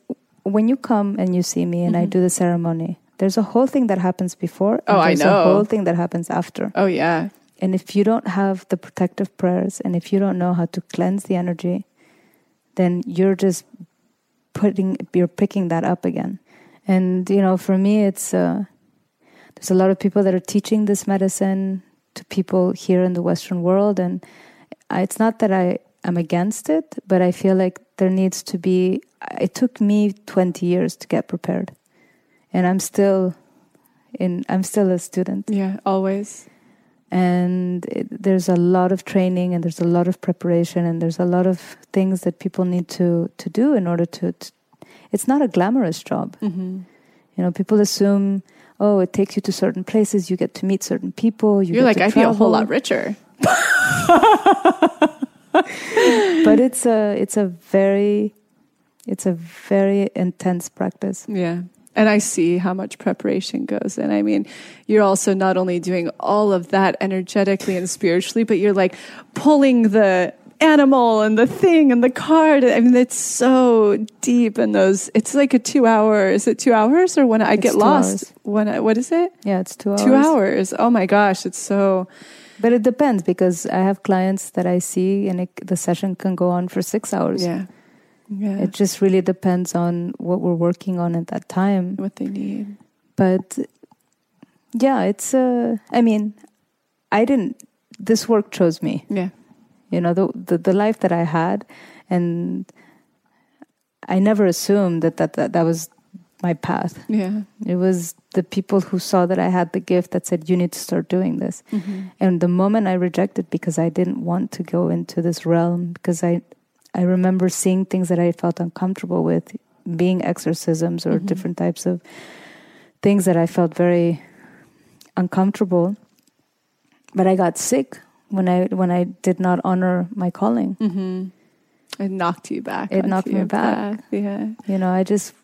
when you come and you see me and I do the ceremony, there's a whole thing that happens before. And there's a whole thing that happens after. Oh, yeah. And if you don't have the protective prayers, and if you don't know how to cleanse the energy, then you're just picking that up again. And, you know, for me, it's... there's a lot of people that are teaching this medicine to people here in the Western world. And it's not that I am against it, but I feel like there needs to be... It took me 20 years to get prepared. And I'm still a student. Yeah, always. And there's a lot of training, and there's a lot of preparation, and there's a lot of things that people need to do in order to... It's not a glamorous job. Mm-hmm. You know, people assume... Oh, it takes you to certain places. You get to meet certain people. You're like, I feel a whole lot richer. But it's a very intense practice. Yeah, and I see how much preparation goes in. I mean, you're also not only doing all of that energetically and spiritually, but you're like pulling the animal and the thing and the card. I mean, it's so deep. And it's like a 2 hour, is it 2 hours or when I get lost? What is it? Yeah, it's 2 hours. 2 hours. Oh my gosh. It's so... But it depends, because I have clients that I see and the session can go on for 6 hours. Yeah. Yeah. It just really depends on what we're working on at that time. What they need. But yeah, it's I mean, this work chose me. Yeah. You know, the life that I had, and I never assumed that was my path. Yeah. It was the people who saw that I had the gift that said, you need to start doing this. Mm-hmm. And the moment I rejected, because I didn't want to go into this realm, because I remember seeing things that I felt uncomfortable with, being exorcisms or different types of things that I felt very uncomfortable. But I got sick when I did not honor my calling. It knocked you back. It knocked me back. Yeah. You know, I just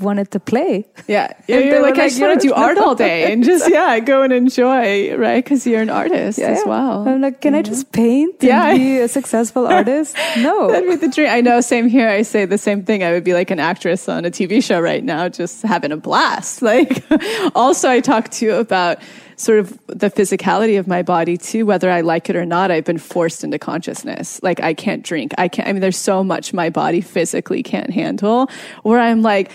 wanted to play. Yeah. You're like, I just want to do art all day and just, go and enjoy, right? Because you're an artist as well. I'm like, can I just paint and be a successful artist? No. That'd be the dream. I know, same here. I say the same thing. I would be like an actress on a TV show right now, just having a blast. Like, also I talk to you about sort of the physicality of my body too, whether I like it or not. I've been forced into consciousness. Like, I can't drink. there's so much my body physically can't handle, where I'm like,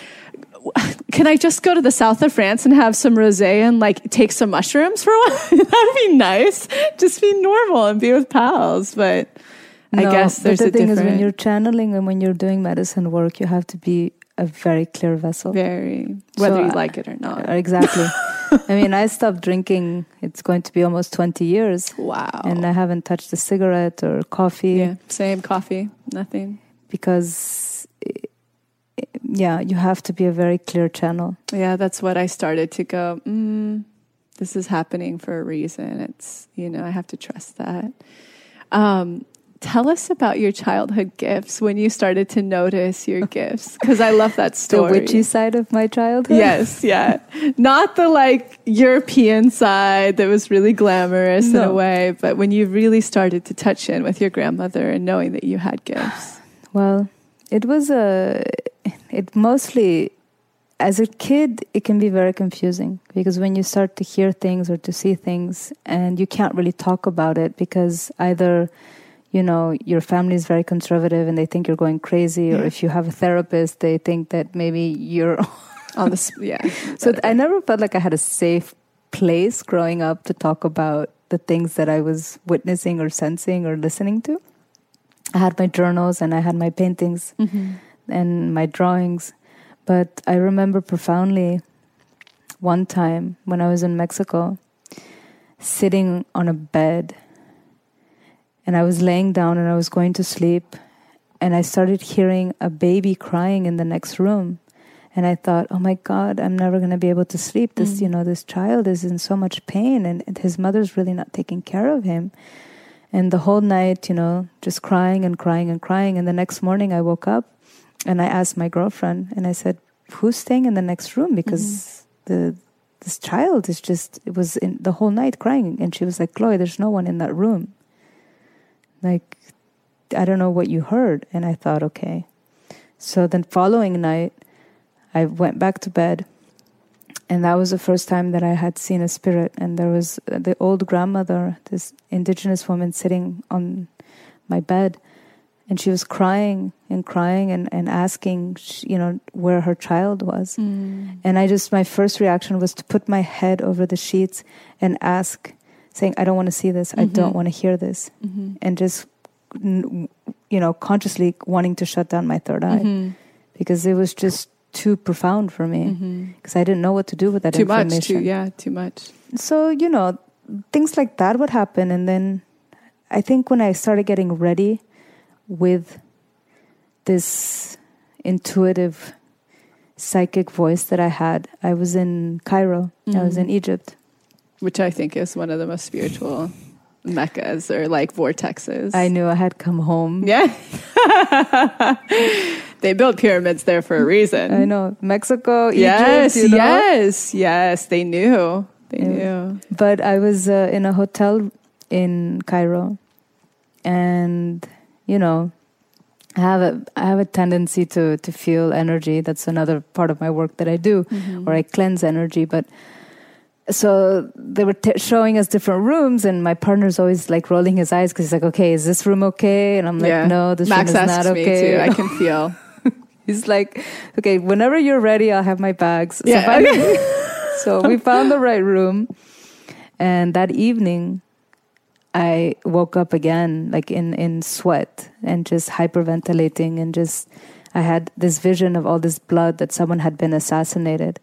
can I just go to the south of France and have some rosé and like take some mushrooms for a while? That'd be nice. Just be normal and be with pals. But no, I guess there's a difference. The thing is, when you're channeling and when you're doing medicine work, you have to be a very clear vessel. Very. Whether you like it or not. Exactly. I mean, I stopped drinking. It's going to be almost 20 years. Wow. And I haven't touched a cigarette or coffee. Yeah, same, coffee, nothing. Because, you have to be a very clear channel. Yeah, that's what I started to go, this is happening for a reason. It's, you know, I have to trust that. Tell us about your childhood gifts, when you started to notice your gifts, because I love that story. The witchy side of my childhood? Yes, yeah. Not the like European side that was really glamorous in a way, but when you really started to touch in with your grandmother and knowing that you had gifts. Well, it mostly, as a kid, it can be very confusing, because when you start to hear things or to see things and you can't really talk about it, because either... You know, your family is very conservative and they think you're going crazy. Yeah. Or if you have a therapist, they think that maybe you're on the... Yeah. So I never felt like I had a safe place growing up to talk about the things that I was witnessing or sensing or listening to. I had my journals and I had my paintings and my drawings. But I remember profoundly one time when I was in Mexico, sitting on a bed... And I was laying down and I was going to sleep, and I started hearing a baby crying in the next room. And I thought, oh my God, I'm never going to be able to sleep. This, you know, this child is in so much pain, and his mother's really not taking care of him. And the whole night, you know, just crying and crying and crying. And the next morning I woke up and I asked my girlfriend, and I said, who's staying in the next room? Because this child is just, it was in the whole night crying. And she was like, Chloe, there's no one in that room. Like, I don't know what you heard. And I thought, okay. So then following night, I went back to bed, and that was the first time that I had seen a spirit. And there was the old grandmother, this indigenous woman, sitting on my bed, and she was crying and crying and asking, you know, where her child was. And I just, my first reaction was to put my head over the sheets and ask, saying, I don't want to see this. I don't want to hear this. And just, you know, consciously wanting to shut down my third eye, because it was just too profound for me, because I didn't know what to do with that information. Too much. So, you know, things like that would happen. And then I think when I started getting ready with this intuitive psychic voice that I had, I was in Cairo. I was in Egypt, which I think is one of the most spiritual meccas, or like vortexes. I knew I had come home. Yeah. They built pyramids there for a reason. I know. Mexico, yes, Egypt, you know? Yes. They knew. They knew. But I was in a hotel in Cairo, and, you know, I have a tendency to feel energy. That's another part of my work that I do, where I cleanse energy. But so they were showing us different rooms, and my partner's always like rolling his eyes, because he's like, okay, is this room okay? And I'm like, no, this room is not okay. Max asks me too. I can feel. He's like, okay, whenever you're ready, I'll have my bags. Yeah. So we found the right room. And that evening, I woke up again, like in sweat, and just hyperventilating. And just, I had this vision of all this blood, that someone had been assassinated.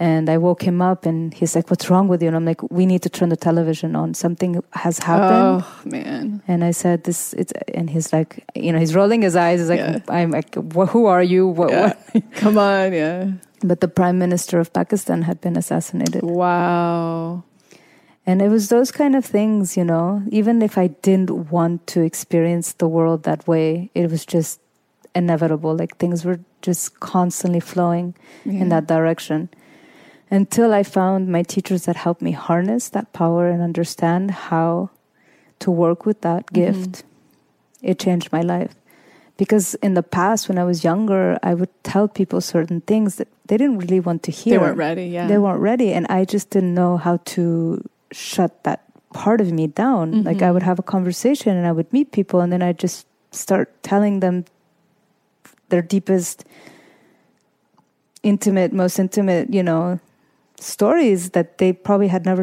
And I woke him up, and he's like, what's wrong with you? And I'm like, we need to turn the television on. Something has happened. Oh, man. And I said, and he's like, you know, he's rolling his eyes. He's like, I'm like, who are you? What? Come on, But the Prime Minister of Pakistan had been assassinated. Wow. And it was those kind of things, you know, even if I didn't want to experience the world that way, it was just inevitable. Like, things were just constantly flowing in that direction. Until I found my teachers that helped me harness that power and understand how to work with that gift. It changed my life. Because in the past, when I was younger, I would tell people certain things that they didn't really want to hear. They weren't ready, They weren't ready. And I just didn't know how to shut that part of me down. Like, I would have a conversation and I would meet people, and then I'd just start telling them their deepest, most intimate, you know, stories that they probably had never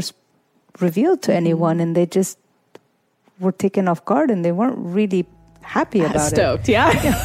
revealed to anyone, and they just were taken off guard, and they weren't really happy about it. Stoked, yeah.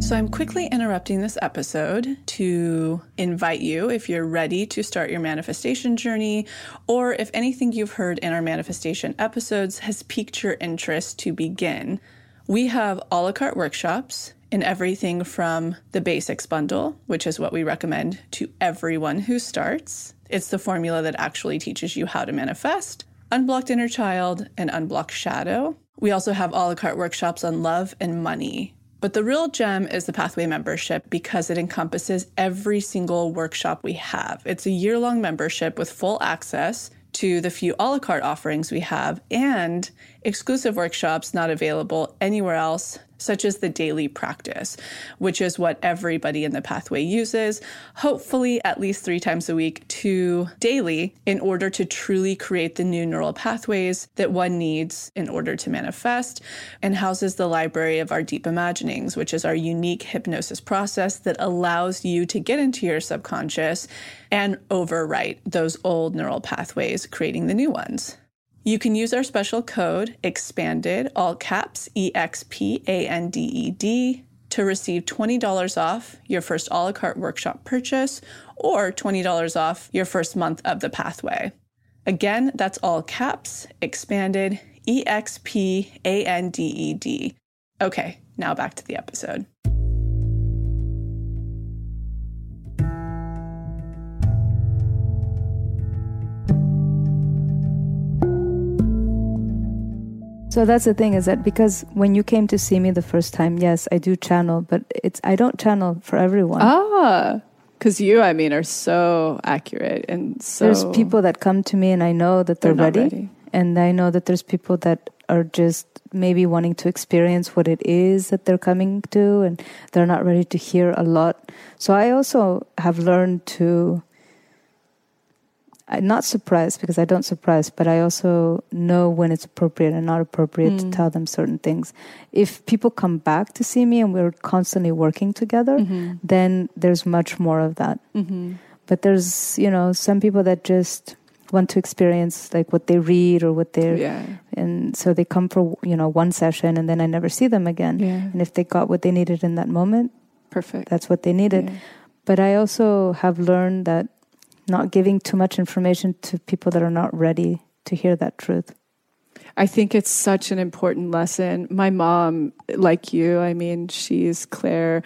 So I'm quickly interrupting this episode to invite you, if you're ready to start your manifestation journey, or if anything you've heard in our manifestation episodes has piqued your interest, to begin. We have a la carte workshops in everything from the basics bundle, which is what we recommend to everyone who starts. It's the formula that actually teaches you how to manifest, unblocked inner child, and unblocked shadow. We also have a la carte workshops on love and money. But the real gem is the Pathway membership, because it encompasses every single workshop we have. It's a year-long membership with full access to the few a la carte offerings we have, and exclusive workshops not available anywhere else, such as the daily practice, which is what everybody in the Pathway uses, hopefully at least 3 times a week to daily, in order to truly create the new neural pathways that one needs in order to manifest, and houses the library of our deep imaginings, which is our unique hypnosis process that allows you to get into your subconscious and overwrite those old neural pathways, creating the new ones. You can use our special code EXPANDED, all caps, EXPANDED, to receive $20 off your first a la carte workshop purchase or $20 off your first month of the pathway. Again, that's all caps, expanded, EXPANDED. Okay, now back to the episode. So that's the thing, is that because when you came to see me the first time, yes, I do channel, but I don't channel for everyone. Ah, because you, I mean, are so accurate and so... There's people that come to me and I know that they're ready. And I know that there's people that are just maybe wanting to experience what it is that they're coming to and they're not ready to hear a lot. So I also have learned to... I'm not surprised because I don't surprise, but I also know when it's appropriate and not appropriate to tell them certain things. If people come back to see me and we're constantly working together, then there's much more of that. But there's, you know, some people that just want to experience like what they read or what they're... Yeah. And so they come for, you know, one session and then I never see them again. Yeah. And if they got what they needed in that moment, perfect. That's what they needed. Yeah. But I also have learned that not giving too much information to people that are not ready to hear that truth. I think it's such an important lesson. My mom, like you, I mean, she's clear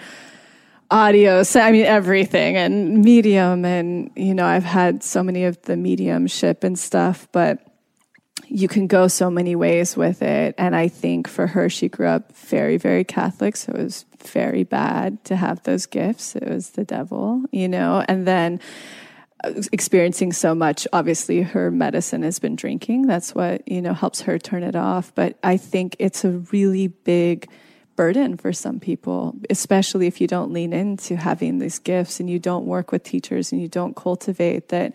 audio, I mean, everything, and medium, and, you know, I've had so many of the mediumship and stuff, but you can go so many ways with it. And I think for her, she grew up very, very Catholic, so it was very bad to have those gifts. It was the devil, you know, and then... experiencing so much, obviously her medicine has been drinking. That's what, you know, helps her turn it off. But I think it's a really big burden for some people, especially if you don't lean into having these gifts and you don't work with teachers and you don't cultivate that.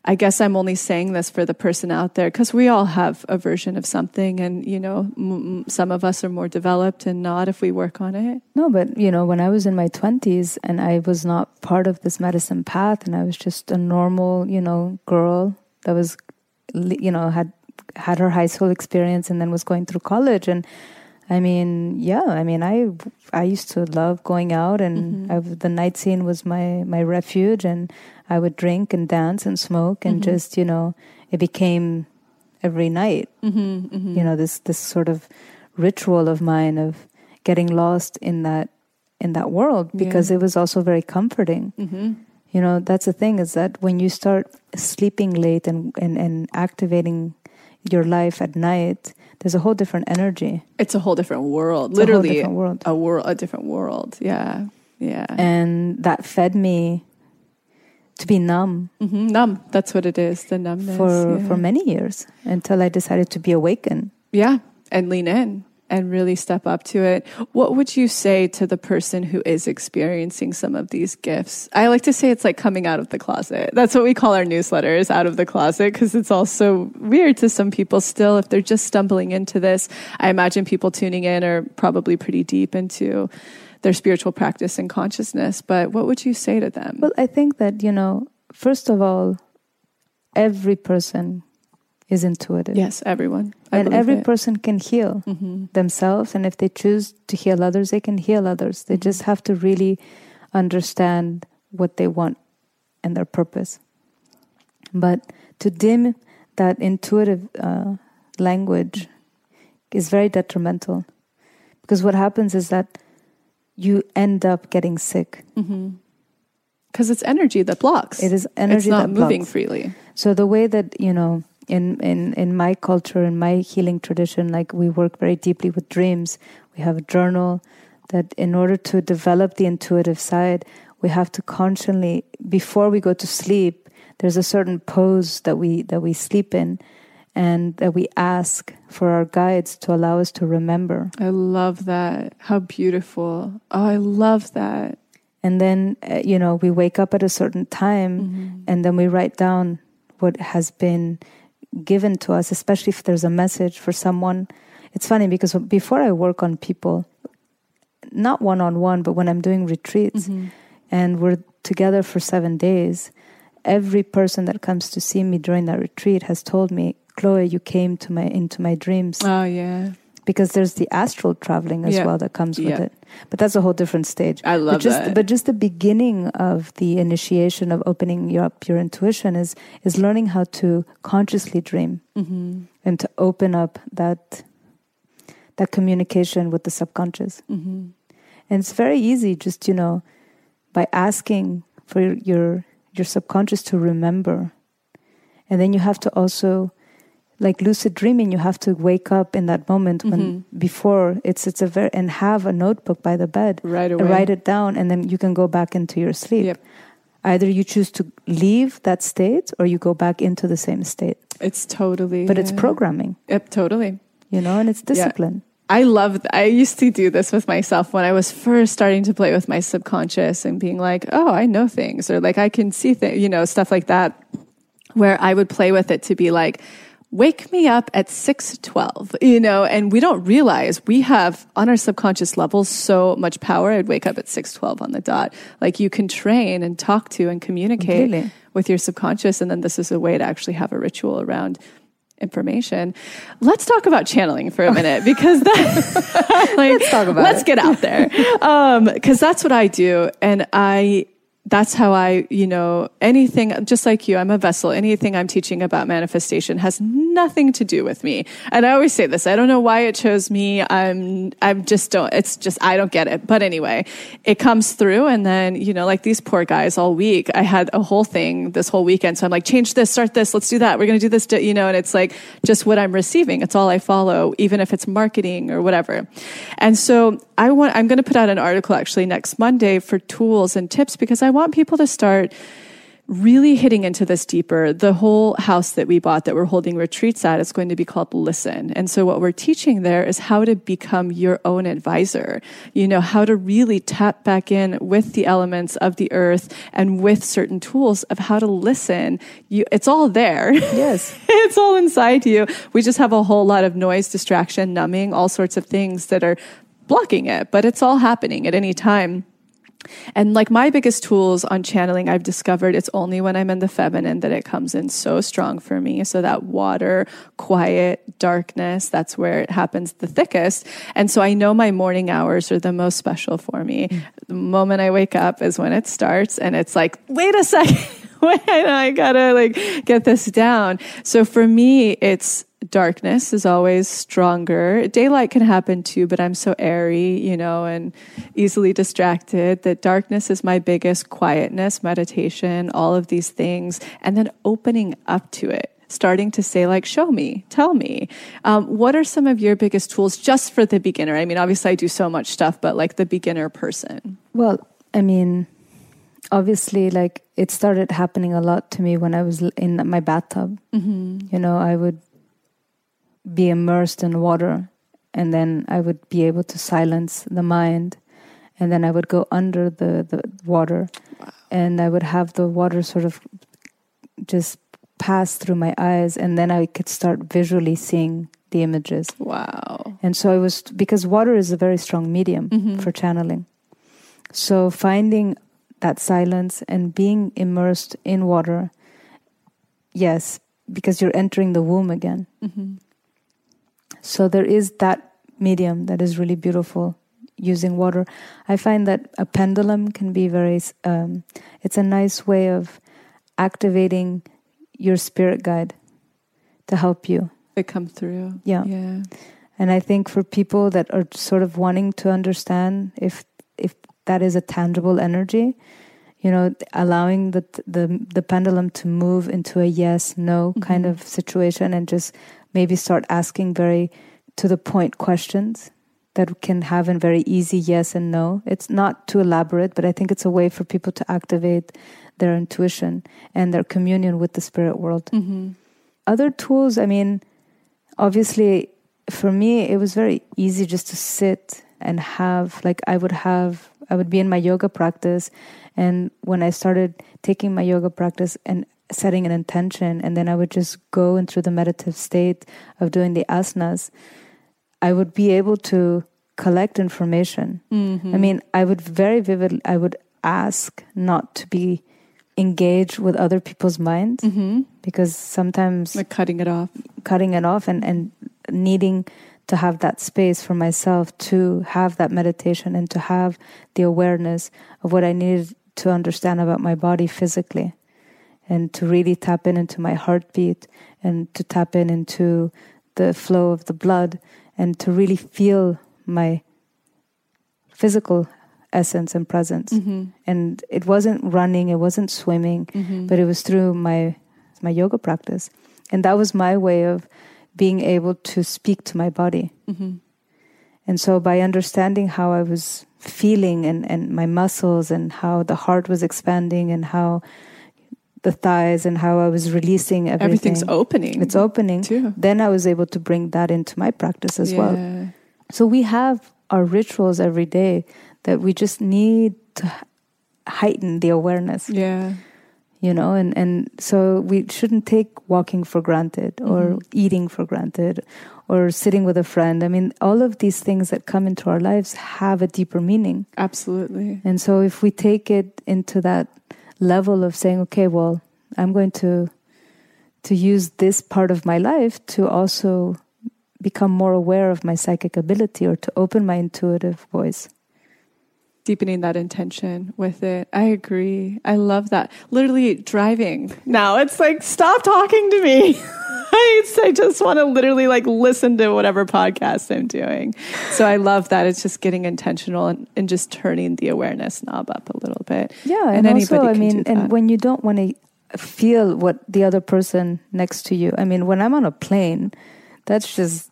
I guess I'm only saying this for the person out there because we all have a version of something and, you know, some of us are more developed and not if we work on it. No, but, you know, when I was in my 20s and I was not part of this medicine path and I was just a normal, you know, girl that was, you know, had her high school experience and then was going through college. And I mean, yeah, I mean, I used to love going out and the night scene was my refuge and I would drink and dance and smoke and just, you know, it became every night, you know, this sort of ritual of mine of getting lost in that world because it was also very comforting. You know, that's the thing is that when you start sleeping late and activating your life at night, there's a whole different energy. It's a whole different world. Literally a different world. Yeah. Yeah. And that fed me to be numb. Numb. That's what it is. The numbness. For many years until I decided to be awakened. Yeah. And lean in and really step up to it. What would you say to the person who is experiencing some of these gifts? I like to say it's like coming out of the closet. That's what we call our newsletters, Out of the Closet, because it's all so weird to some people still if they're just stumbling into this. I imagine people tuning in are probably pretty deep into their spiritual practice and consciousness, but what would you say to them? Well, I think that, you know, first of all, every person is intuitive. Yes, everyone. And every person can heal themselves. And if they choose to heal others, they can heal others. They just have to really understand what they want and their purpose. But to dim that intuitive language is very detrimental. Because what happens is that you end up getting sick. Because it's energy that blocks. It is energy that blocks. It's not moving freely. So the way that, you know... In my culture, in my healing tradition, like we work very deeply with dreams. We have a journal that in order to develop the intuitive side, we have to constantly, before we go to sleep, there's a certain pose that we sleep in and that we ask for our guides to allow us to remember. I love that. How beautiful. Oh, I love that. And then, you know, we wake up at a certain time and then we write down what has been given to us, especially if there's a message for someone. It's funny because before I work on people, not one-on-one, but when I'm doing retreats and we're together for 7 days, every person that comes to see me during that retreat has told me, Chloe, you came into my dreams. Oh, yeah. because there's the astral traveling as well that comes with it. But that's a whole different stage. I love that. But just the beginning of the initiation of opening up your intuition is learning how to consciously dream and to open up that communication with the subconscious. And it's very easy just, by asking for your subconscious to remember. And then you have to also, like lucid dreaming, you have to wake up in that moment when before it's a very, and have a notebook by the bed. Right away. Write it down, and then you can go back into your sleep. Yep. Either you choose to leave that state or you go back into the same state. It's totally... But it's programming. Yep, totally. And it's discipline. Yeah. I used to do this with myself when I was first starting to play with my subconscious and being like, oh, I know things, or like I can see things, stuff like that, where I would play with it to be like, wake me up at 6:12, and we don't realize we have on our subconscious level so much power. I'd wake up at 6:12 on the dot. Like you can train and talk to and communicate with your subconscious. And then this is a way to actually have a ritual around information. Let's talk about channeling for a minute, because that, let's get out there. Cause that's what I do. And that's how I, anything, just like you, I'm a vessel. Anything I'm teaching about manifestation has nothing to do with me. And I always say this, I don't know why it chose me. I don't get it. But anyway, it comes through. And then, like these poor guys all week, I had a whole thing this whole weekend. So I'm like, change this, start this, let's do that. We're going to do this, and it's like just what I'm receiving. It's all I follow, even if it's marketing or whatever. And so I'm going to put out an article actually next Monday for tools and tips, because I want people to start really hitting into this deeper. The whole house that we bought that we're holding retreats at is going to be called Listen. And so what we're teaching there is how to become your own advisor, how to really tap back in with the elements of the earth and with certain tools of how to listen. It's all there. Yes. It's all inside you. We just have a whole lot of noise, distraction, numbing, all sorts of things that are blocking it, but it's all happening at any time. And like my biggest tools on channeling, I've discovered it's only when I'm in the feminine that it comes in so strong for me. So that water, quiet, darkness, that's where it happens the thickest. And so I know my morning hours are the most special for me. The moment I wake up is when it starts, and it's like, wait a second, I gotta get this down. So for me, it's darkness is always stronger. Daylight can happen too, but I'm so airy, and easily distracted, that darkness is my biggest quietness, meditation, all of these things. And then opening up to it, starting to say show me, tell me. What are some of your biggest tools just for the beginner? I mean, obviously I do so much stuff, but the beginner person. Well, I mean, obviously, it started happening a lot to me when I was in my bathtub. I would be immersed in water, and then I would be able to silence the mind, and then I would go under the water. Wow. And I would have the water sort of just pass through my eyes, and then I could start visually seeing the images. Wow. And so because water is a very strong medium for channeling. So finding that silence and being immersed in water, yes, because you're entering the womb again. So there is that medium that is really beautiful, using water. I find that a pendulum can be very, it's a nice way of activating your spirit guide to help you. They come through. Yeah. And I think for people that are sort of wanting to understand if that is a tangible energy, allowing the pendulum to move into a yes, no kind of situation, and just maybe start asking very to the point questions that can have a very easy yes and no. It's not too elaborate, but I think it's a way for people to activate their intuition and their communion with the spirit world. Other tools, I mean, obviously for me, it was very easy just to sit and have, I would be in my yoga practice. And when I started taking my yoga practice and setting an intention, and then I would just go into the meditative state of doing the asanas, I would be able to collect information. I mean, I would ask not to be engaged with other people's minds, because sometimes... Like cutting it off. And needing to have that space for myself, to have that meditation and to have the awareness of what I needed to understand about my body physically, and to really tap in into my heartbeat, and to tap in into the flow of the blood, and to really feel my physical essence and presence. Mm-hmm. And it wasn't running, it wasn't swimming, mm-hmm. but it was through my yoga practice. And that was my way of being able to speak to my body. Mm-hmm. And so by understanding how I was feeling and my muscles, and how the heart was expanding, and how the thighs, and how I was releasing everything. Everything's opening. It's opening. Too. Then I was able to bring that into my practice as well. So we have our rituals every day that we just need to heighten the awareness. Yeah. You know, and so we shouldn't take walking for granted, or mm-hmm. eating for granted, or sitting with a friend. I mean, all of these things that come into our lives have a deeper meaning. Absolutely. And so if we take it into that level of saying, okay, well, I'm going to use this part of my life to also become more aware of my psychic ability, or to open my intuitive voice. Deepening that intention with it. I agree. I love that. Literally driving now, it's like, stop talking to me. I just want to literally like listen to whatever podcast I'm doing. So I love that. It's just getting intentional and just turning the awareness knob up a little bit. Yeah. And anybody also, and when you don't want to feel what the other person next to you, I mean, when I'm on a plane, that's just,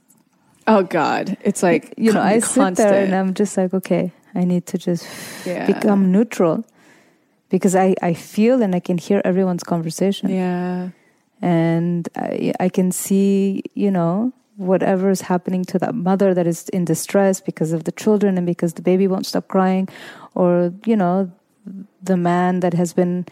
oh God, it's like, you know, I sit there and I'm just like, okay, I need to just become neutral, because I feel and I can hear everyone's conversation. Yeah. And I can see, you know, whatever is happening to that mother that is in distress because of the children and because the baby won't stop crying, or, you know, the man that has been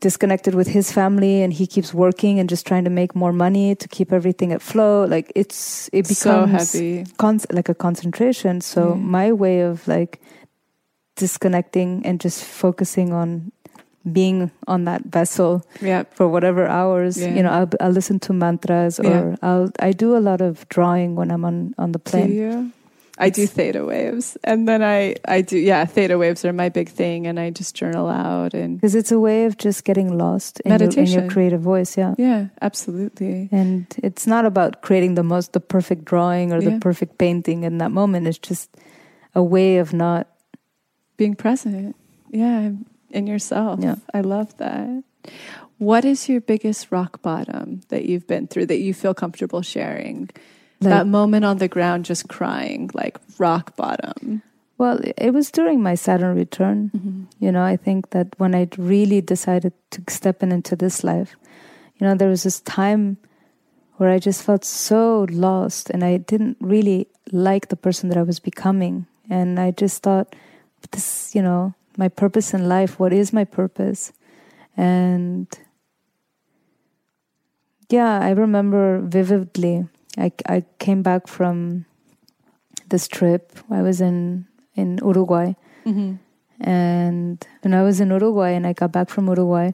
disconnected with his family and he keeps working and just trying to make more money to keep everything at flow. Like it becomes so heavy. Like a concentration. So my way of like disconnecting and just focusing on being on that vessel for whatever hours, you know, I'll listen to mantras, or I do a lot of drawing when I'm on the plane. Do you? I do theta waves, and then I do, theta waves are my big thing, and I just journal out. And because it's a way of just getting lost in your creative voice, Yeah, absolutely. And it's not about creating the perfect drawing or the perfect painting in that moment. It's just a way of not... being present, in yourself. Yeah. I love that. What is your biggest rock bottom that you've been through that you feel comfortable sharing? Like, that moment on the ground, just crying, like rock bottom. Well, it was during my Saturn return. Mm-hmm. You know, I think that when I really decided to step into this life, you know, there was this time where I just felt so lost, and I didn't really like the person that I was becoming. And I just thought, this, you know, my purpose in life, what is my purpose? And yeah, I remember vividly... I came back from this trip. I was in Uruguay. Mm-hmm. And I was in Uruguay, and I got back from Uruguay.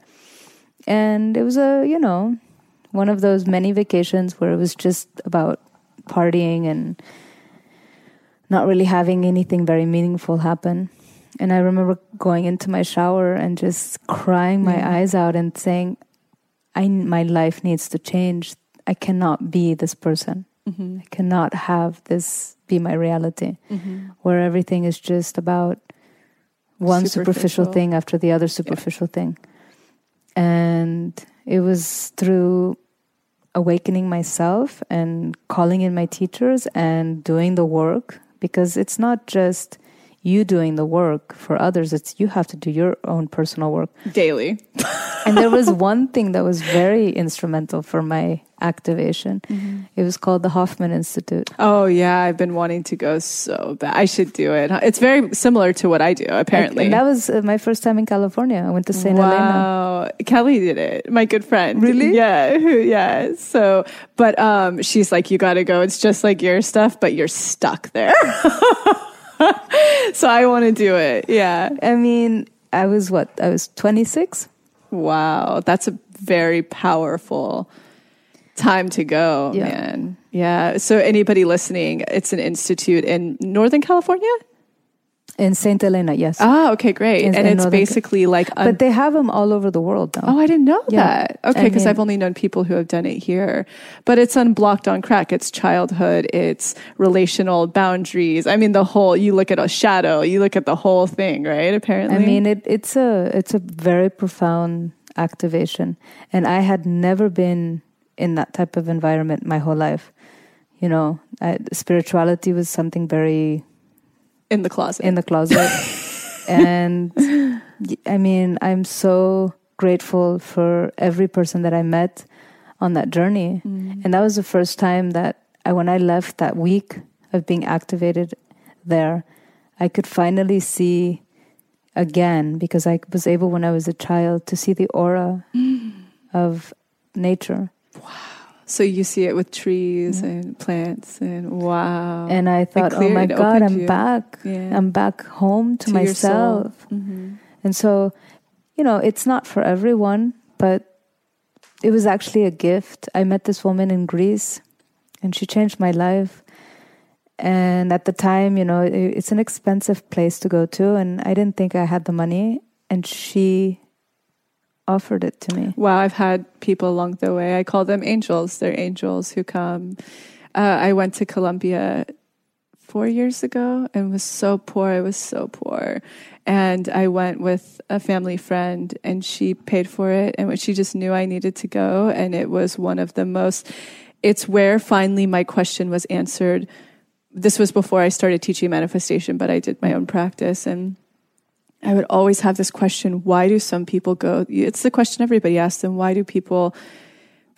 And it was one of those many vacations where it was just about partying and not really having anything very meaningful happen. And I remember going into my shower and just crying my eyes out and saying, my life needs to change. I cannot be this person. Mm-hmm. I cannot have this be my reality, mm-hmm. where everything is just about one superficial thing after the other superficial thing. And it was through awakening myself and calling in my teachers and doing the work, because it's not just you doing the work for others, it's you have to do your own personal work daily. And there was one thing that was very instrumental for my activation. Mm-hmm. It was called the Hoffman Institute. Oh, yeah. I've been wanting to go so bad. I should do it. It's very similar to what I do, apparently. And that was my first time in California. I went to St. Helena. Wow. Kelly did it. My good friend. Really? Yeah. Yeah. So, but she's like, you got to go. It's just like your stuff, but you're stuck there. So I want to do it. Yeah. I mean, I was 26. Wow. That's a very powerful time to go, man. Yeah. So anybody listening, it's an institute in Northern California? In St. Helena, yes. Ah, okay, great. And it's basically like... But they have them all over the world now. Oh, I didn't know that. Okay, because I've only known people who have done it here. But it's unblocked on crack. It's childhood. It's relational boundaries. I mean, the whole... You look at a shadow. You look at the whole thing, right? Apparently. I mean, it's a very profound activation. And I had never been in that type of environment my whole life. You know, spirituality was something very... In the closet. And I mean, I'm so grateful for every person that I met on that journey. Mm. And that was the first time that when I left that week of being activated there, I could finally see again, because I was able when I was a child to see the aura of nature. Wow. So you see it with trees and plants and wow. And I thought, oh my God, I'm back. Yeah. I'm back home to myself. Mm-hmm. And so, you know, it's not for everyone, but it was actually a gift. I met this woman in Greece and she changed my life. And at the time, you know, it's an expensive place to go to. And I didn't think I had the money. And she... offered it to me. Wow, I've had people along the way. I call them angels. They're angels who come. I went to Colombia 4 years ago and was so poor. I was so poor. And I went with a family friend and she paid for it. And she just knew I needed to go. And it was one of the most... It's where finally my question was answered. This was before I started teaching manifestation, but I did my own practice and... I would always have this question, why do some people go... It's the question everybody asks them, why do people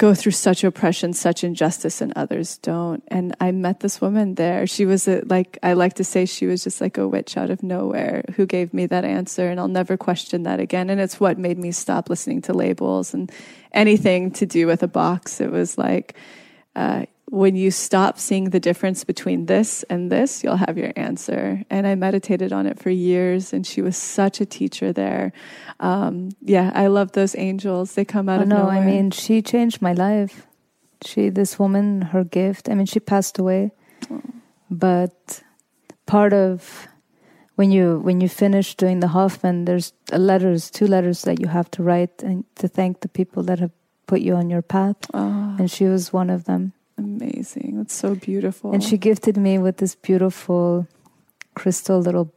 go through such oppression, such injustice, and others don't? And I met this woman there. She was, I like to say she was just like a witch out of nowhere who gave me that answer, and I'll never question that again. And it's what made me stop listening to labels and anything to do with a box. It was like... when you stop seeing the difference between this and this, you'll have your answer. And I meditated on it for years, and she was such a teacher there. I love those angels. They come out of nowhere. I mean, she changed my life. This woman, her gift. I mean, she passed away. Oh. But part of when you finish doing the Hoffman, there's two letters that you have to write and to thank the people that have put you on your path. Oh. And she was one of them. Amazing. That's so beautiful. And she gifted me with this beautiful crystal little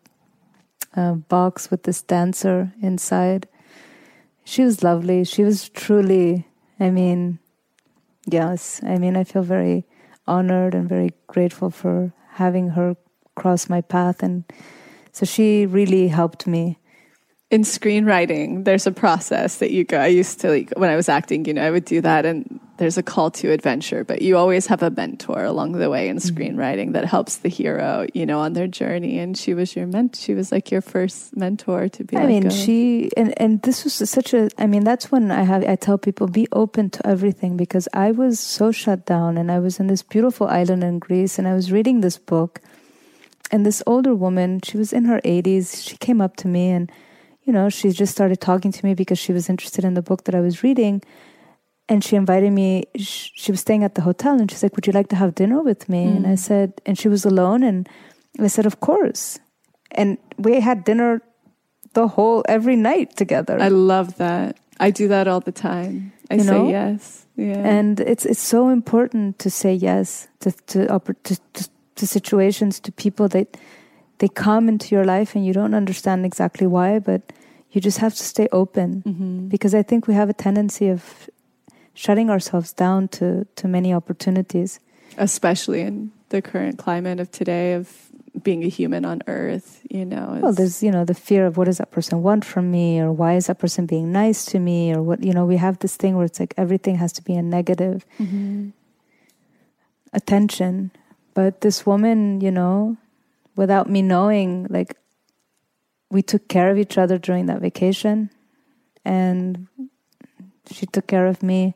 box with this dancer inside. She was lovely. She was truly, I mean, yes. I mean, I feel very honored and very grateful for having her cross my path. And so she really helped me. In screenwriting, there's a process that you go. I used to, when I was acting, you know, I would do that, and there's a call to adventure, but you always have a mentor along the way in screenwriting that helps the hero, you know, on their journey. And she was your mentor. She was like your first mentor to be. This was such a, I mean, that's when I tell people, be open to everything, because I was so shut down, and I was in this beautiful island in Greece, and I was reading this book, and this older woman, she was in her 80s. She came up to me and, you know, she just started talking to me because she was interested in the book that I was reading. And she invited me, she was staying at the hotel, and she's like, would you like to have dinner with me? Mm. And I said, and she was alone, and I said, of course. And we had dinner every night together. I love that. I do that all the time. I say yes. Yeah. And it's so important to say yes to situations, to people that... They come into your life and you don't understand exactly why, but you just have to stay open. Mm-hmm. Because I think we have a tendency of shutting ourselves down to many opportunities. Especially in the current climate of today, of being a human on earth, you know. Well, there's, you know, the fear of what does that person want from me, or why is that person being nice to me, or what, you know, we have this thing where it's like everything has to be a negative attention. But this woman, you know... Without me knowing, we took care of each other during that vacation, and she took care of me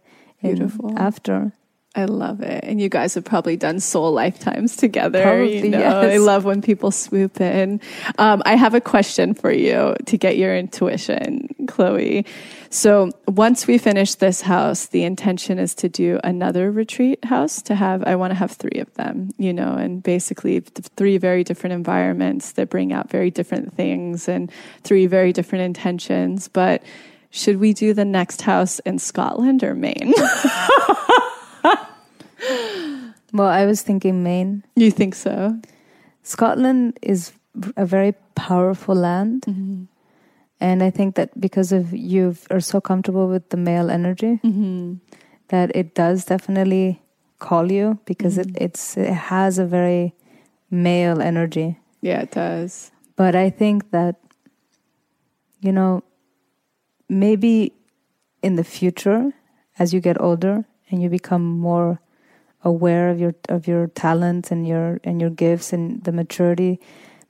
after. I love it. And you guys have probably done soul lifetimes together. Probably, you know? Yes. I love when people swoop in. I have a question for you to get your intuition, Chloe. So once we finish this house, the intention is to do another retreat house I want to have 3 of them, you know, and basically 3 very different environments that bring out very different things and 3 very different intentions. But should we do the next house in Scotland or Maine? Well, I was thinking Maine. You think so? Scotland is a very powerful land. Mm-hmm. And I think that because of you are so comfortable with the male energy, mm-hmm. that it does definitely call you because mm-hmm. it has a very male energy. Yeah, it does. But I think that, you know, maybe in the future, as you get older and you become more aware of your talents and your gifts and the maturity.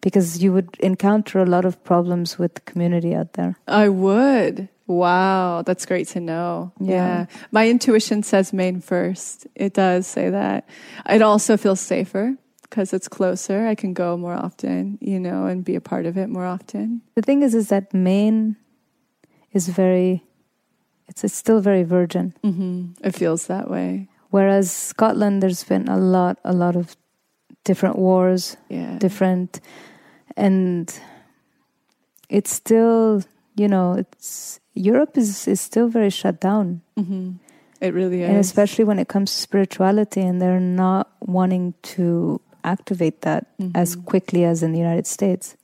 Because you would encounter a lot of problems with the community out there. I would. Wow. That's great to know. Yeah. My intuition says Maine first. It does say that. It also feels safer because it's closer. I can go more often, you know, and be a part of it more often. The thing is that Maine is it's still very virgin. Mm-hmm. It feels that way. Whereas Scotland, there's been a lot of different wars, and it's still, you know, Europe is still very shut down. Mm-hmm. It really is. And especially when it comes to spirituality, and they're not wanting to activate that mm-hmm. as quickly as in the United States.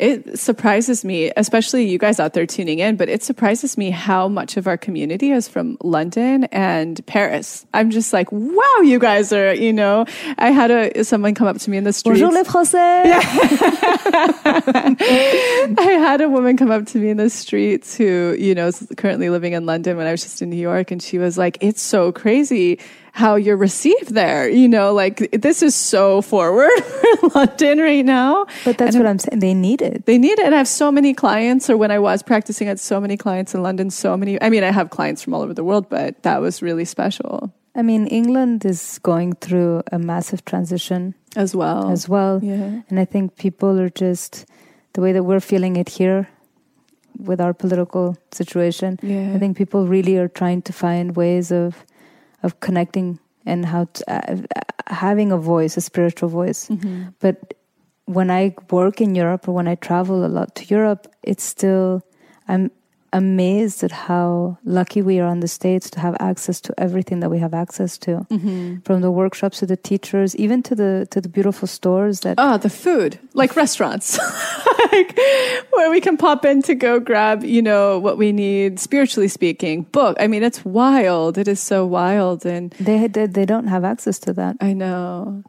It surprises me, especially you guys out there tuning in, but it surprises me how much of our community is from London and Paris. I'm just like, wow, you guys are, you know, I had someone come up to me in the street. Bonjour les Français. Yeah. I had a woman come up to me in the streets who, you know, is currently living in London when I was just in New York. And she was like, it's so crazy how you're received there, you know, like this is so forward for London right now. But that's what I'm saying. They need it. They need it. And I have so many clients, or when I was practicing, I had so many clients in London, I have clients from all over the world, but that was really special. I mean, England is going through a massive transition as well. Yeah. And I think people are just, the way that we're feeling it here with our political situation, yeah. I think people really are trying to find ways of connecting and how to, having a voice, a spiritual voice. Mm-hmm. But when I work in Europe, or when I travel a lot to Europe, it's still, I'm amazed at how lucky we are in the States to have access to everything that we have access to. Mm-hmm. From the workshops to the teachers, even to the beautiful stores that... Oh, the food, like restaurants. Like where we can pop in to go grab, you know, what we need, spiritually speaking, book. I mean, it's wild. It is so wild. And they don't have access to that. I know.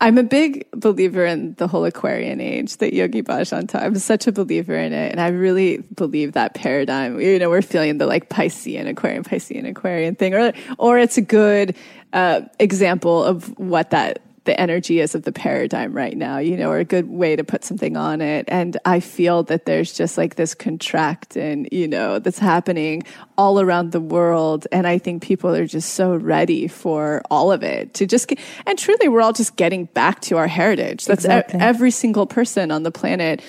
I'm a big believer in the whole Aquarian age that Yogi Bhajan taught. I'm such a believer in it. And I really believe that paradigm, you know, we're feeling the like Piscean, Aquarian thing, or it's a good example of what that the energy is of the paradigm right now, you know, or a good way to put something on it. And I feel that there's just like this contraction, you know, that's happening all around the world. And I think people are just so ready for all of it to just get, and truly we're all just getting back to our heritage. That's exactly. Every single person on the planet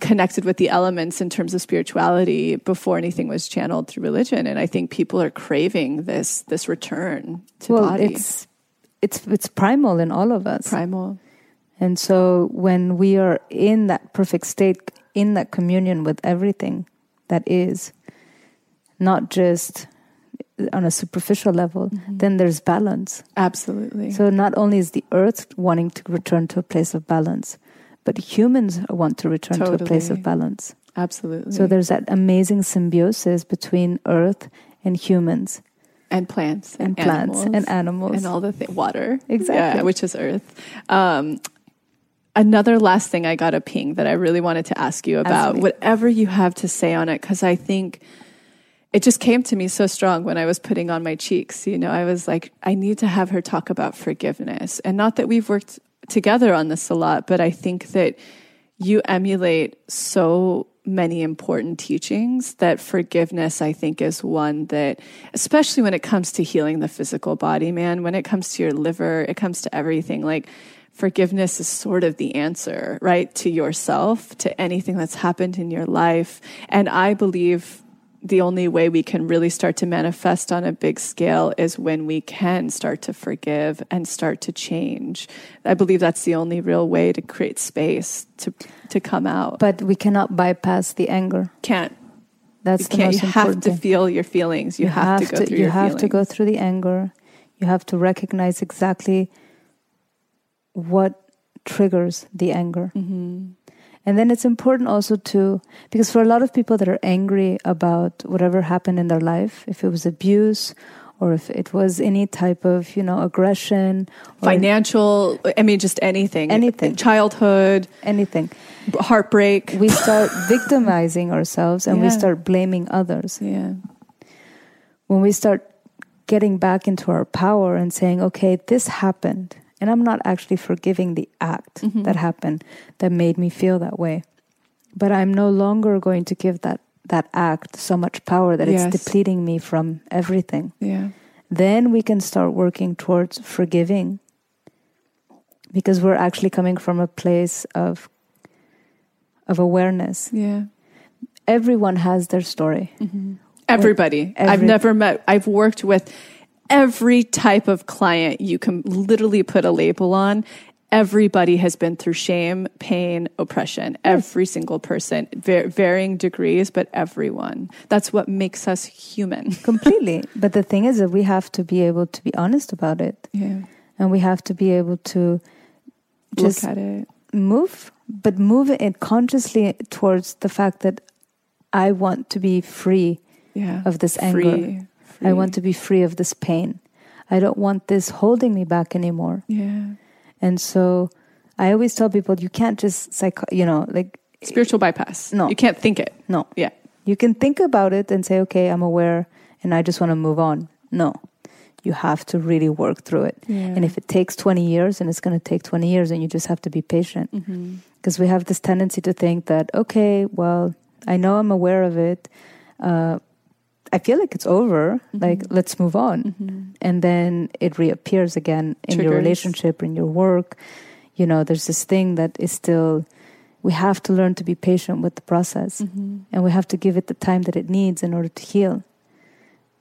connected with the elements in terms of spirituality before anything was channeled through religion. And I think people are craving this return to body. It's primal in all of us. Primal. And so when we are in that perfect state, in that communion with everything that is, not just on a superficial level, mm-hmm. then there's balance. Absolutely. So not only is the earth wanting to return to a place of balance, but humans want to return to a place of balance. Absolutely. So there's that amazing symbiosis between earth and humans. And plants. And plants. And animals. And all the things. Water. Exactly. Yeah, which is earth. Another last thing, I got a ping that I really wanted to ask you about. Absolutely. Whatever you have to say on it, because I think it just came to me so strong when I was putting on my cheeks. You know, I was like, I need to have her talk about forgiveness. And not that we've worked together on this a lot, but I think that you emulate so many important teachings, that forgiveness, I think, is one that, especially when it comes to healing the physical body, man, when it comes to your liver, it comes to everything, like forgiveness is sort of the answer, right, to yourself, to anything that's happened in your life. And I believe the only way we can really start to manifest on a big scale is when we can start to forgive and start to change. I believe that's the only real way to create space to come out. But we cannot bypass the anger. Can't. That's the most important thing. You have to feel your feelings. You have to go through your feelings. You have to go through the anger. You have to recognize exactly what triggers the anger. Mm-hmm. And then it's important also to, because for a lot of people that are angry about whatever happened in their life, if it was abuse or if it was any type of, you know, aggression, financial, I mean, just anything, childhood, anything, heartbreak, we start victimizing ourselves and we start blaming others. Yeah. When we start getting back into our power and saying, okay, this happened, and I'm not actually forgiving the act that happened that made me feel that way. But I'm no longer going to give that act so much power that it's depleting me from everything. Yeah. Then we can start working towards forgiving, because we're actually coming from a place of awareness. Yeah. Everyone has their story. Mm-hmm. Everybody. I've never met. I've worked with every type of client you can literally put a label on. Everybody has been through shame, pain, oppression. Every single person, varying degrees, but everyone. That's what makes us human. Completely. But the thing is that we have to be able to be honest about it. Yeah. And we have to be able to just look at it. Move it consciously towards the fact that I want to be free of this anger. I want to be free of this pain. I don't want this holding me back anymore. Yeah. And so I always tell people, you can't just, spiritual bypass. No. You can't think it. No. Yeah. You can think about it and say, okay, I'm aware and I just want to move on. No. You have to really work through it. Yeah. And if it takes 20 years, and it's going to take 20 years, and you just have to be patient. Because we have this tendency to think that, okay, well, I know I'm aware of it. I feel like it's over, like, let's move on. And then it reappears again in your relationship, in your work. You know, there's this thing that is still, we have to learn to be patient with the process. And we have to give it the time that it needs in order to heal.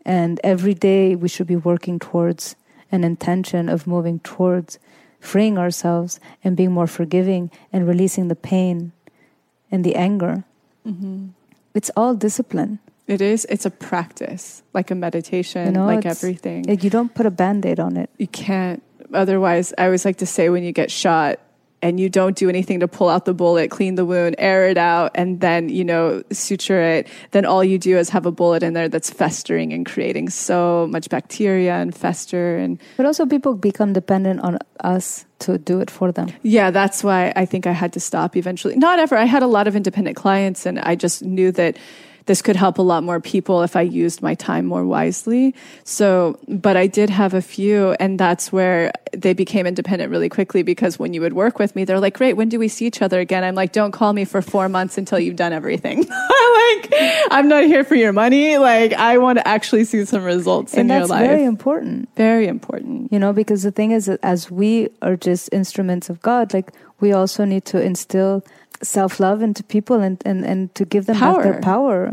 And every day we should be working towards an intention of moving towards freeing ourselves and being more forgiving and releasing the pain and the anger. It's all discipline. It is. It's a practice, like a meditation, like everything. You don't put a Band-Aid on it. You can't. Otherwise, I always like to say, when you get shot and you don't do anything to pull out the bullet, clean the wound, air it out, and then, suture it, then all you do is have a bullet in there that's festering and creating so much bacteria and fester. But also people become dependent on us to do it for them. Yeah, that's why I think I had to stop eventually. Not ever. I had a lot of independent clients, and I just knew that this could help a lot more people if I used my time more wisely. So, but I did have a few, and that's where they became independent really quickly, because when you would work with me, they're like, great, when do we see each other again? I'm like, don't call me for 4 months until you've done everything. Like, I'm not here for your money. Like, I want to actually see some results in your life. And that's very important. Very important. Because the thing is, as we are just instruments of God, like, we also need to instill self-love into people and to give them back their power,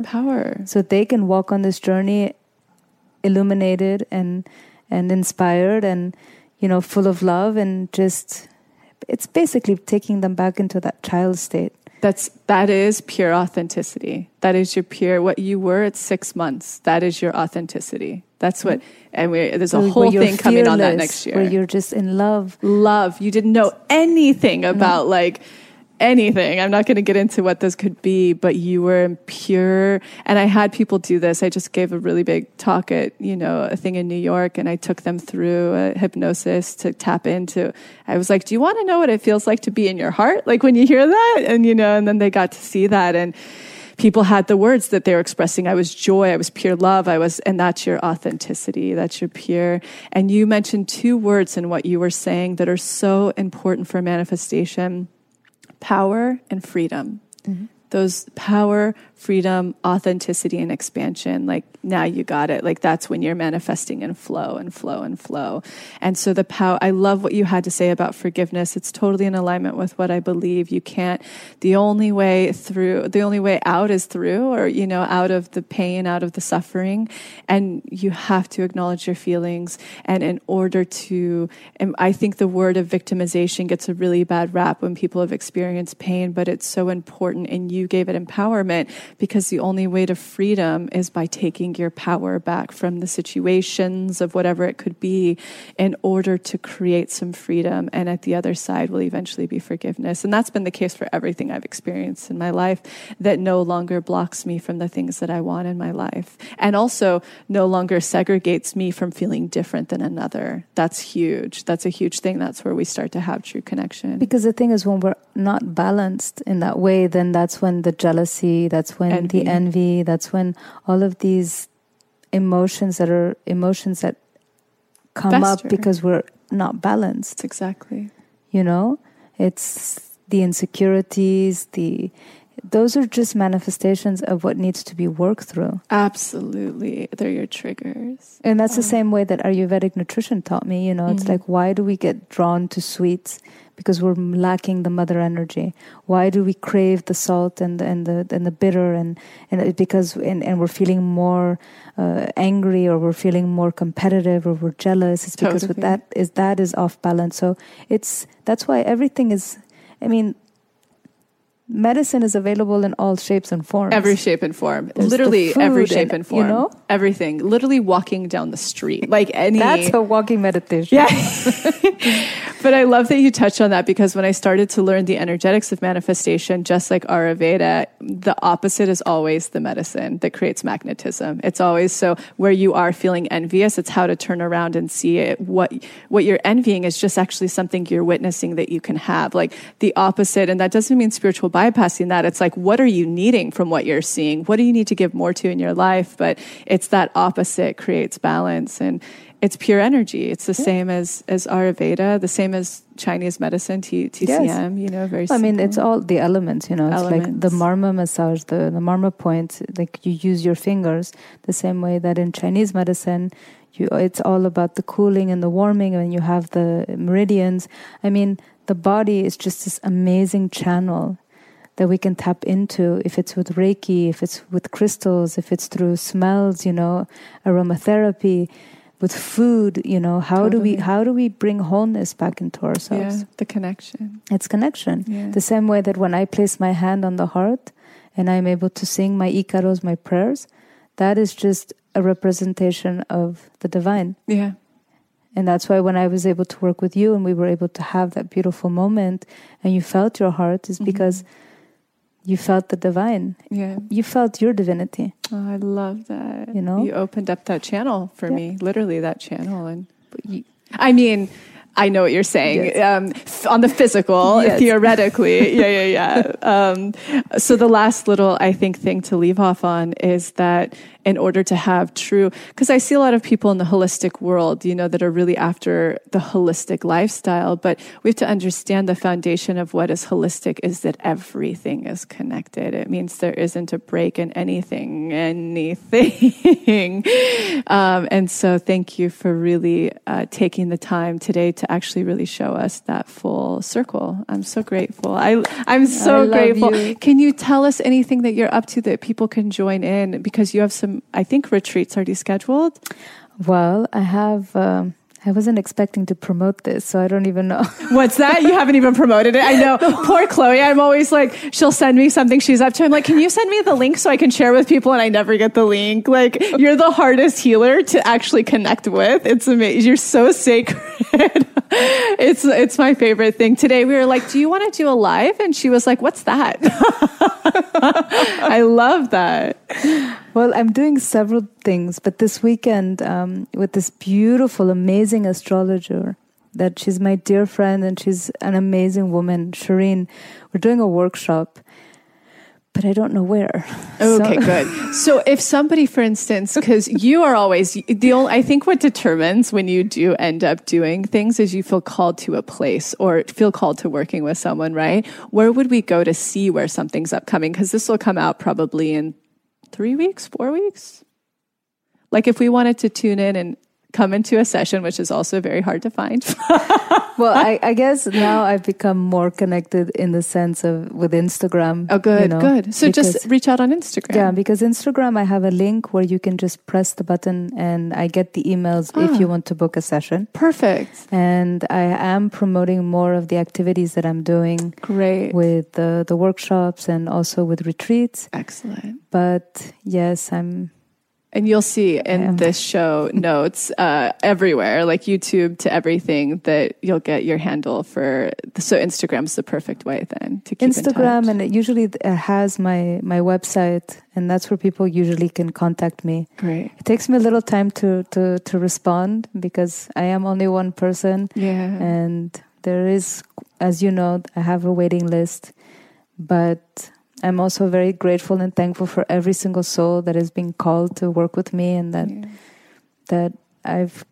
so they can walk on this journey illuminated and inspired and full of love, and just, it's basically taking them back into that child state. That is pure authenticity. That is your pure, what you were at 6 months. That is your authenticity. That's what, and there's a whole thing coming on that next year. Where you're just in love. Love. You didn't know anything about anything. I'm not going to get into what those could be, but you were impure. And I had people do this. I just gave a really big talk at, a thing in New York, and I took them through a hypnosis to tap into. I was like, do you want to know what it feels like to be in your heart? Like, when you hear that, and and then they got to see that. And people had the words that they were expressing. I was joy. I was pure love. And that's your authenticity. That's your pure. And you mentioned two words in what you were saying that are so important for manifestation: power and freedom. Mm-hmm. those power, freedom, authenticity, and expansion. Like, now you got it. Like, that's when you're manifesting in flow and flow and flow. And so the power, I love what you had to say about forgiveness. It's totally in alignment with what I believe. You can't, the only way out is through, or, you know, out of the pain, out of the suffering. And you have to acknowledge your feelings. And in order to, and I think the word of victimization gets a really bad rap when people have experienced pain, but it's so important. And you gave it empowerment, because the only way to freedom is by taking your power back from the situations of whatever it could be in order to create some freedom. And at the other side will eventually be forgiveness. And that's been the case for everything I've experienced in my life that no longer blocks me from the things that I want in my life. And also no longer segregates me from feeling different than another. That's huge. That's a huge thing. That's where we start to have true connection. Because the thing is, when we're not balanced in that way, then that's when the jealousy, that's when the envy, that's when all of these emotions that are emotions that come up because we're not balanced. Exactly. You know, it's the insecurities, those are just manifestations of what needs to be worked through. Absolutely. They're your triggers. And that's the same way that Ayurvedic nutrition taught me, you know, it's like, why do we get drawn to sweets? Because we're lacking the mother energy. Why do we crave the salt and the bitter and we're feeling more angry, or we're feeling more competitive, or we're jealous? It's because with that is off balance. So that's why everything is. I mean, medicine is available in all shapes and forms. Every shape and form. There's literally every shape and form. You know? Everything. Literally walking down the street. Like any... That's a walking meditation. Yeah. But I love that you touched on that, because when I started to learn the energetics of manifestation, just like Ayurveda, the opposite is always the medicine that creates magnetism. It's always, so where you are feeling envious, it's how to turn around and see it. What you're envying is just actually something you're witnessing that you can have. Like the opposite, and that doesn't mean spiritual bypassing that. It's like, what are you needing from what you're seeing? What do you need to give more to in your life? But it's that opposite creates balance, and it's pure energy. It's the same as Ayurveda, the same as Chinese medicine, TCM, you know, very simple. I mean, it's all the elements, you know, it's like the marma massage, the marma point, like you use your fingers the same way that in Chinese medicine, it's all about the cooling and the warming, and you have the meridians. I mean, the body is just this amazing channel that we can tap into, if it's with Reiki, if it's with crystals, if it's through smells, you know, aromatherapy, with food, you know, how do we bring wholeness back into ourselves? Yeah, the connection. It's connection. Yeah. The same way that when I place my hand on the heart and I'm able to sing my ikaros, my prayers, that is just a representation of the divine. Yeah. And that's why when I was able to work with you and we were able to have that beautiful moment and you felt your heart, is because you felt the divine. Yeah. You felt your divinity. Oh, I love that. You know? You opened up that channel for me, literally that channel. And I mean, I know what you're saying. Yes. On the physical, theoretically. So the last little, I think, thing to leave off on is that in order to have true, because I see a lot of people in the holistic world, you know, that are really after the holistic lifestyle, but we have to understand the foundation of what is holistic is that everything is connected. It means there isn't a break in anything. And so thank you for really taking the time today to actually really show us that full circle. I'm so grateful. I'm so grateful. You. Can you tell us anything that you're up to that people can join in? Because you have some, I think, retreats already scheduled. Well, I have. I wasn't expecting to promote this, so I don't even know. What's that? You haven't even promoted it. I know. Poor Chloe. I'm always like, she'll send me something she's up to. I'm like, can you send me the link so I can share with people? And I never get the link. Like, you're the hardest healer to actually connect with. It's amazing. You're so sacred. It's my favorite thing. Today we were like, do you want to do a live? And she was like, what's that? I love that. Well, I'm doing several things, but this weekend with this beautiful, amazing astrologer that she's my dear friend and she's an amazing woman, Shireen, we're doing a workshop but I don't know where. Okay, so. Good. So if somebody, for instance, because you are always, I think what determines when you do end up doing things is you feel called to a place or feel called to working with someone, right? Where would we go to see where something's upcoming? Because this will come out probably in 3 weeks, 4 weeks. Like if we wanted to tune in and come into a session, which is also very hard to find. Well, I guess now I've become more connected in the sense of with Instagram. Oh, good, you know, good. So because, just reach out on Instagram. Yeah, because Instagram, I have a link where you can just press the button and I get the emails if you want to book a session. Perfect. And I am promoting more of the activities that I'm doing. Great. With the workshops and also with retreats. Excellent. But yes, And you'll see in this show notes everywhere, like YouTube to everything, that you'll get your handle for. So Instagram's the perfect way then to keep in touch. And it usually has my website, and that's where people usually can contact me. Great. It takes me a little time to respond because I am only one person. Yeah. And there is, as you know, I have a waiting list, but I'm also very grateful and thankful for every single soul that has been called to work with me, and that I've,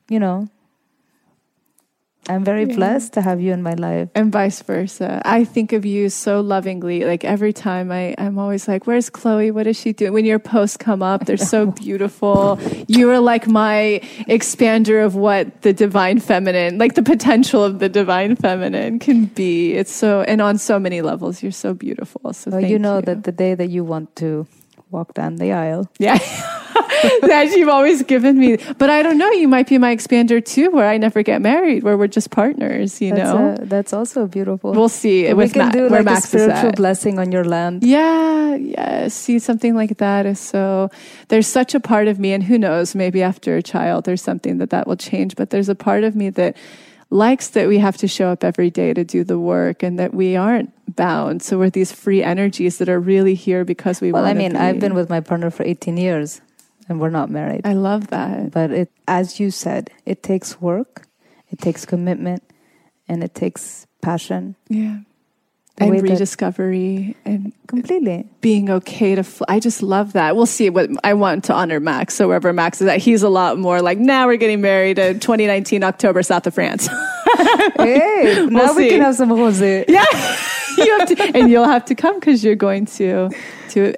I'm very blessed to have you in my life. And vice versa. I think of you so lovingly. Like every time I'm always like, where's Chloe? What is she doing? When your posts come up, they're so beautiful. You are like my expander of what the divine feminine, like the potential of the divine feminine can be. It's so, and on so many levels, you're so beautiful. So well, you know that the day that you want to walk down the aisle. Yeah. That you've always given me. But I don't know, you might be my expander too, where I never get married, where we're just partners, you know? That's also beautiful. We'll see. We can do like a spiritual blessing on your land. Yeah. See, something like that is so... There's such a part of me, and who knows, maybe after a child or something that will change, but there's a part of me that likes that we have to show up every day to do the work and that we aren't bound. So we're these free energies that are really here because we want to be. I've been with my partner for 18 years. And we're not married. I love that. But it, as you said, it takes work, it takes commitment, and it takes passion. Yeah. And rediscovery and completely being okay to I just love that. We'll see. What I want to honor Max. So wherever Max is at, he's a lot more like, now we're getting married in 2019 October, south of France. Hey, we'll now see. We can have some rosé. Yeah. You'll have to come because you're going to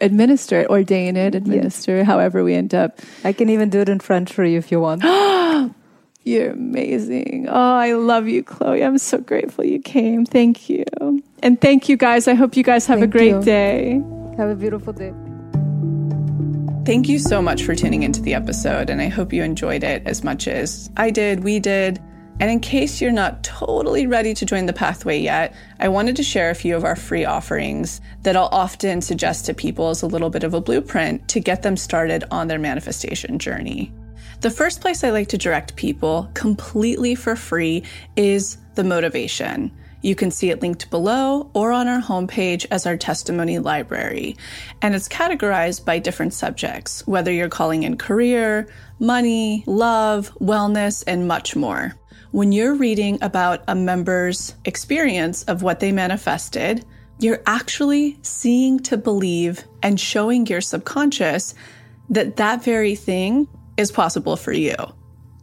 administer it, ordain it, however we end up. I can even do it in French for you if you want. You're amazing. Oh, I love you, Chloe. I'm so grateful you came. Thank you. And thank you, guys. I hope you guys have a great day. Have a beautiful day. Thank you so much for tuning into the episode, and I hope you enjoyed it as much as I did, we did. And in case you're not totally ready to join the pathway yet, I wanted to share a few of our free offerings that I'll often suggest to people as a little bit of a blueprint to get them started on their manifestation journey. The first place I like to direct people completely for free is the motivation. You can see it linked below or on our homepage as our testimony library. And it's categorized by different subjects, whether you're calling in career, money, love, wellness, and much more. When you're reading about a member's experience of what they manifested, you're actually seeing to believe and showing your subconscious that very thing is possible for you.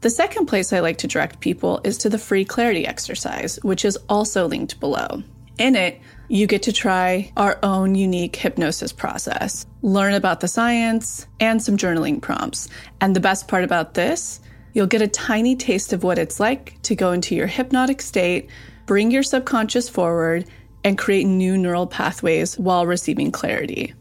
The second place I like to direct people is to the free clarity exercise, which is also linked below. In it, you get to try our own unique hypnosis process, learn about the science, and some journaling prompts. And the best part about this, you'll get a tiny taste of what it's like to go into your hypnotic state, bring your subconscious forward, and create new neural pathways while receiving clarity.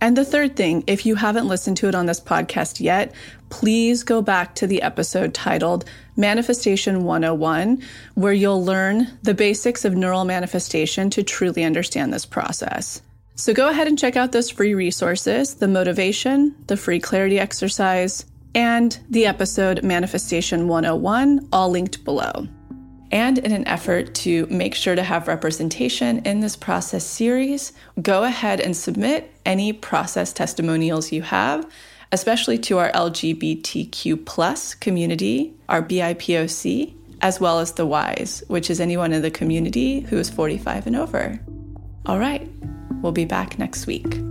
And the third thing, if you haven't listened to it on this podcast yet, please go back to the episode titled Manifestation 101, where you'll learn the basics of neural manifestation to truly understand this process. So go ahead and check out those free resources, the motivation, the free clarity exercise, and the episode Manifestation 101, all linked below. And in an effort to make sure to have representation in this process series, go ahead and submit any process testimonials you have, especially to our LGBTQ+ community, our BIPOC, as well as the Ys, which is anyone in the community who is 45 and over. All right, we'll be back next week.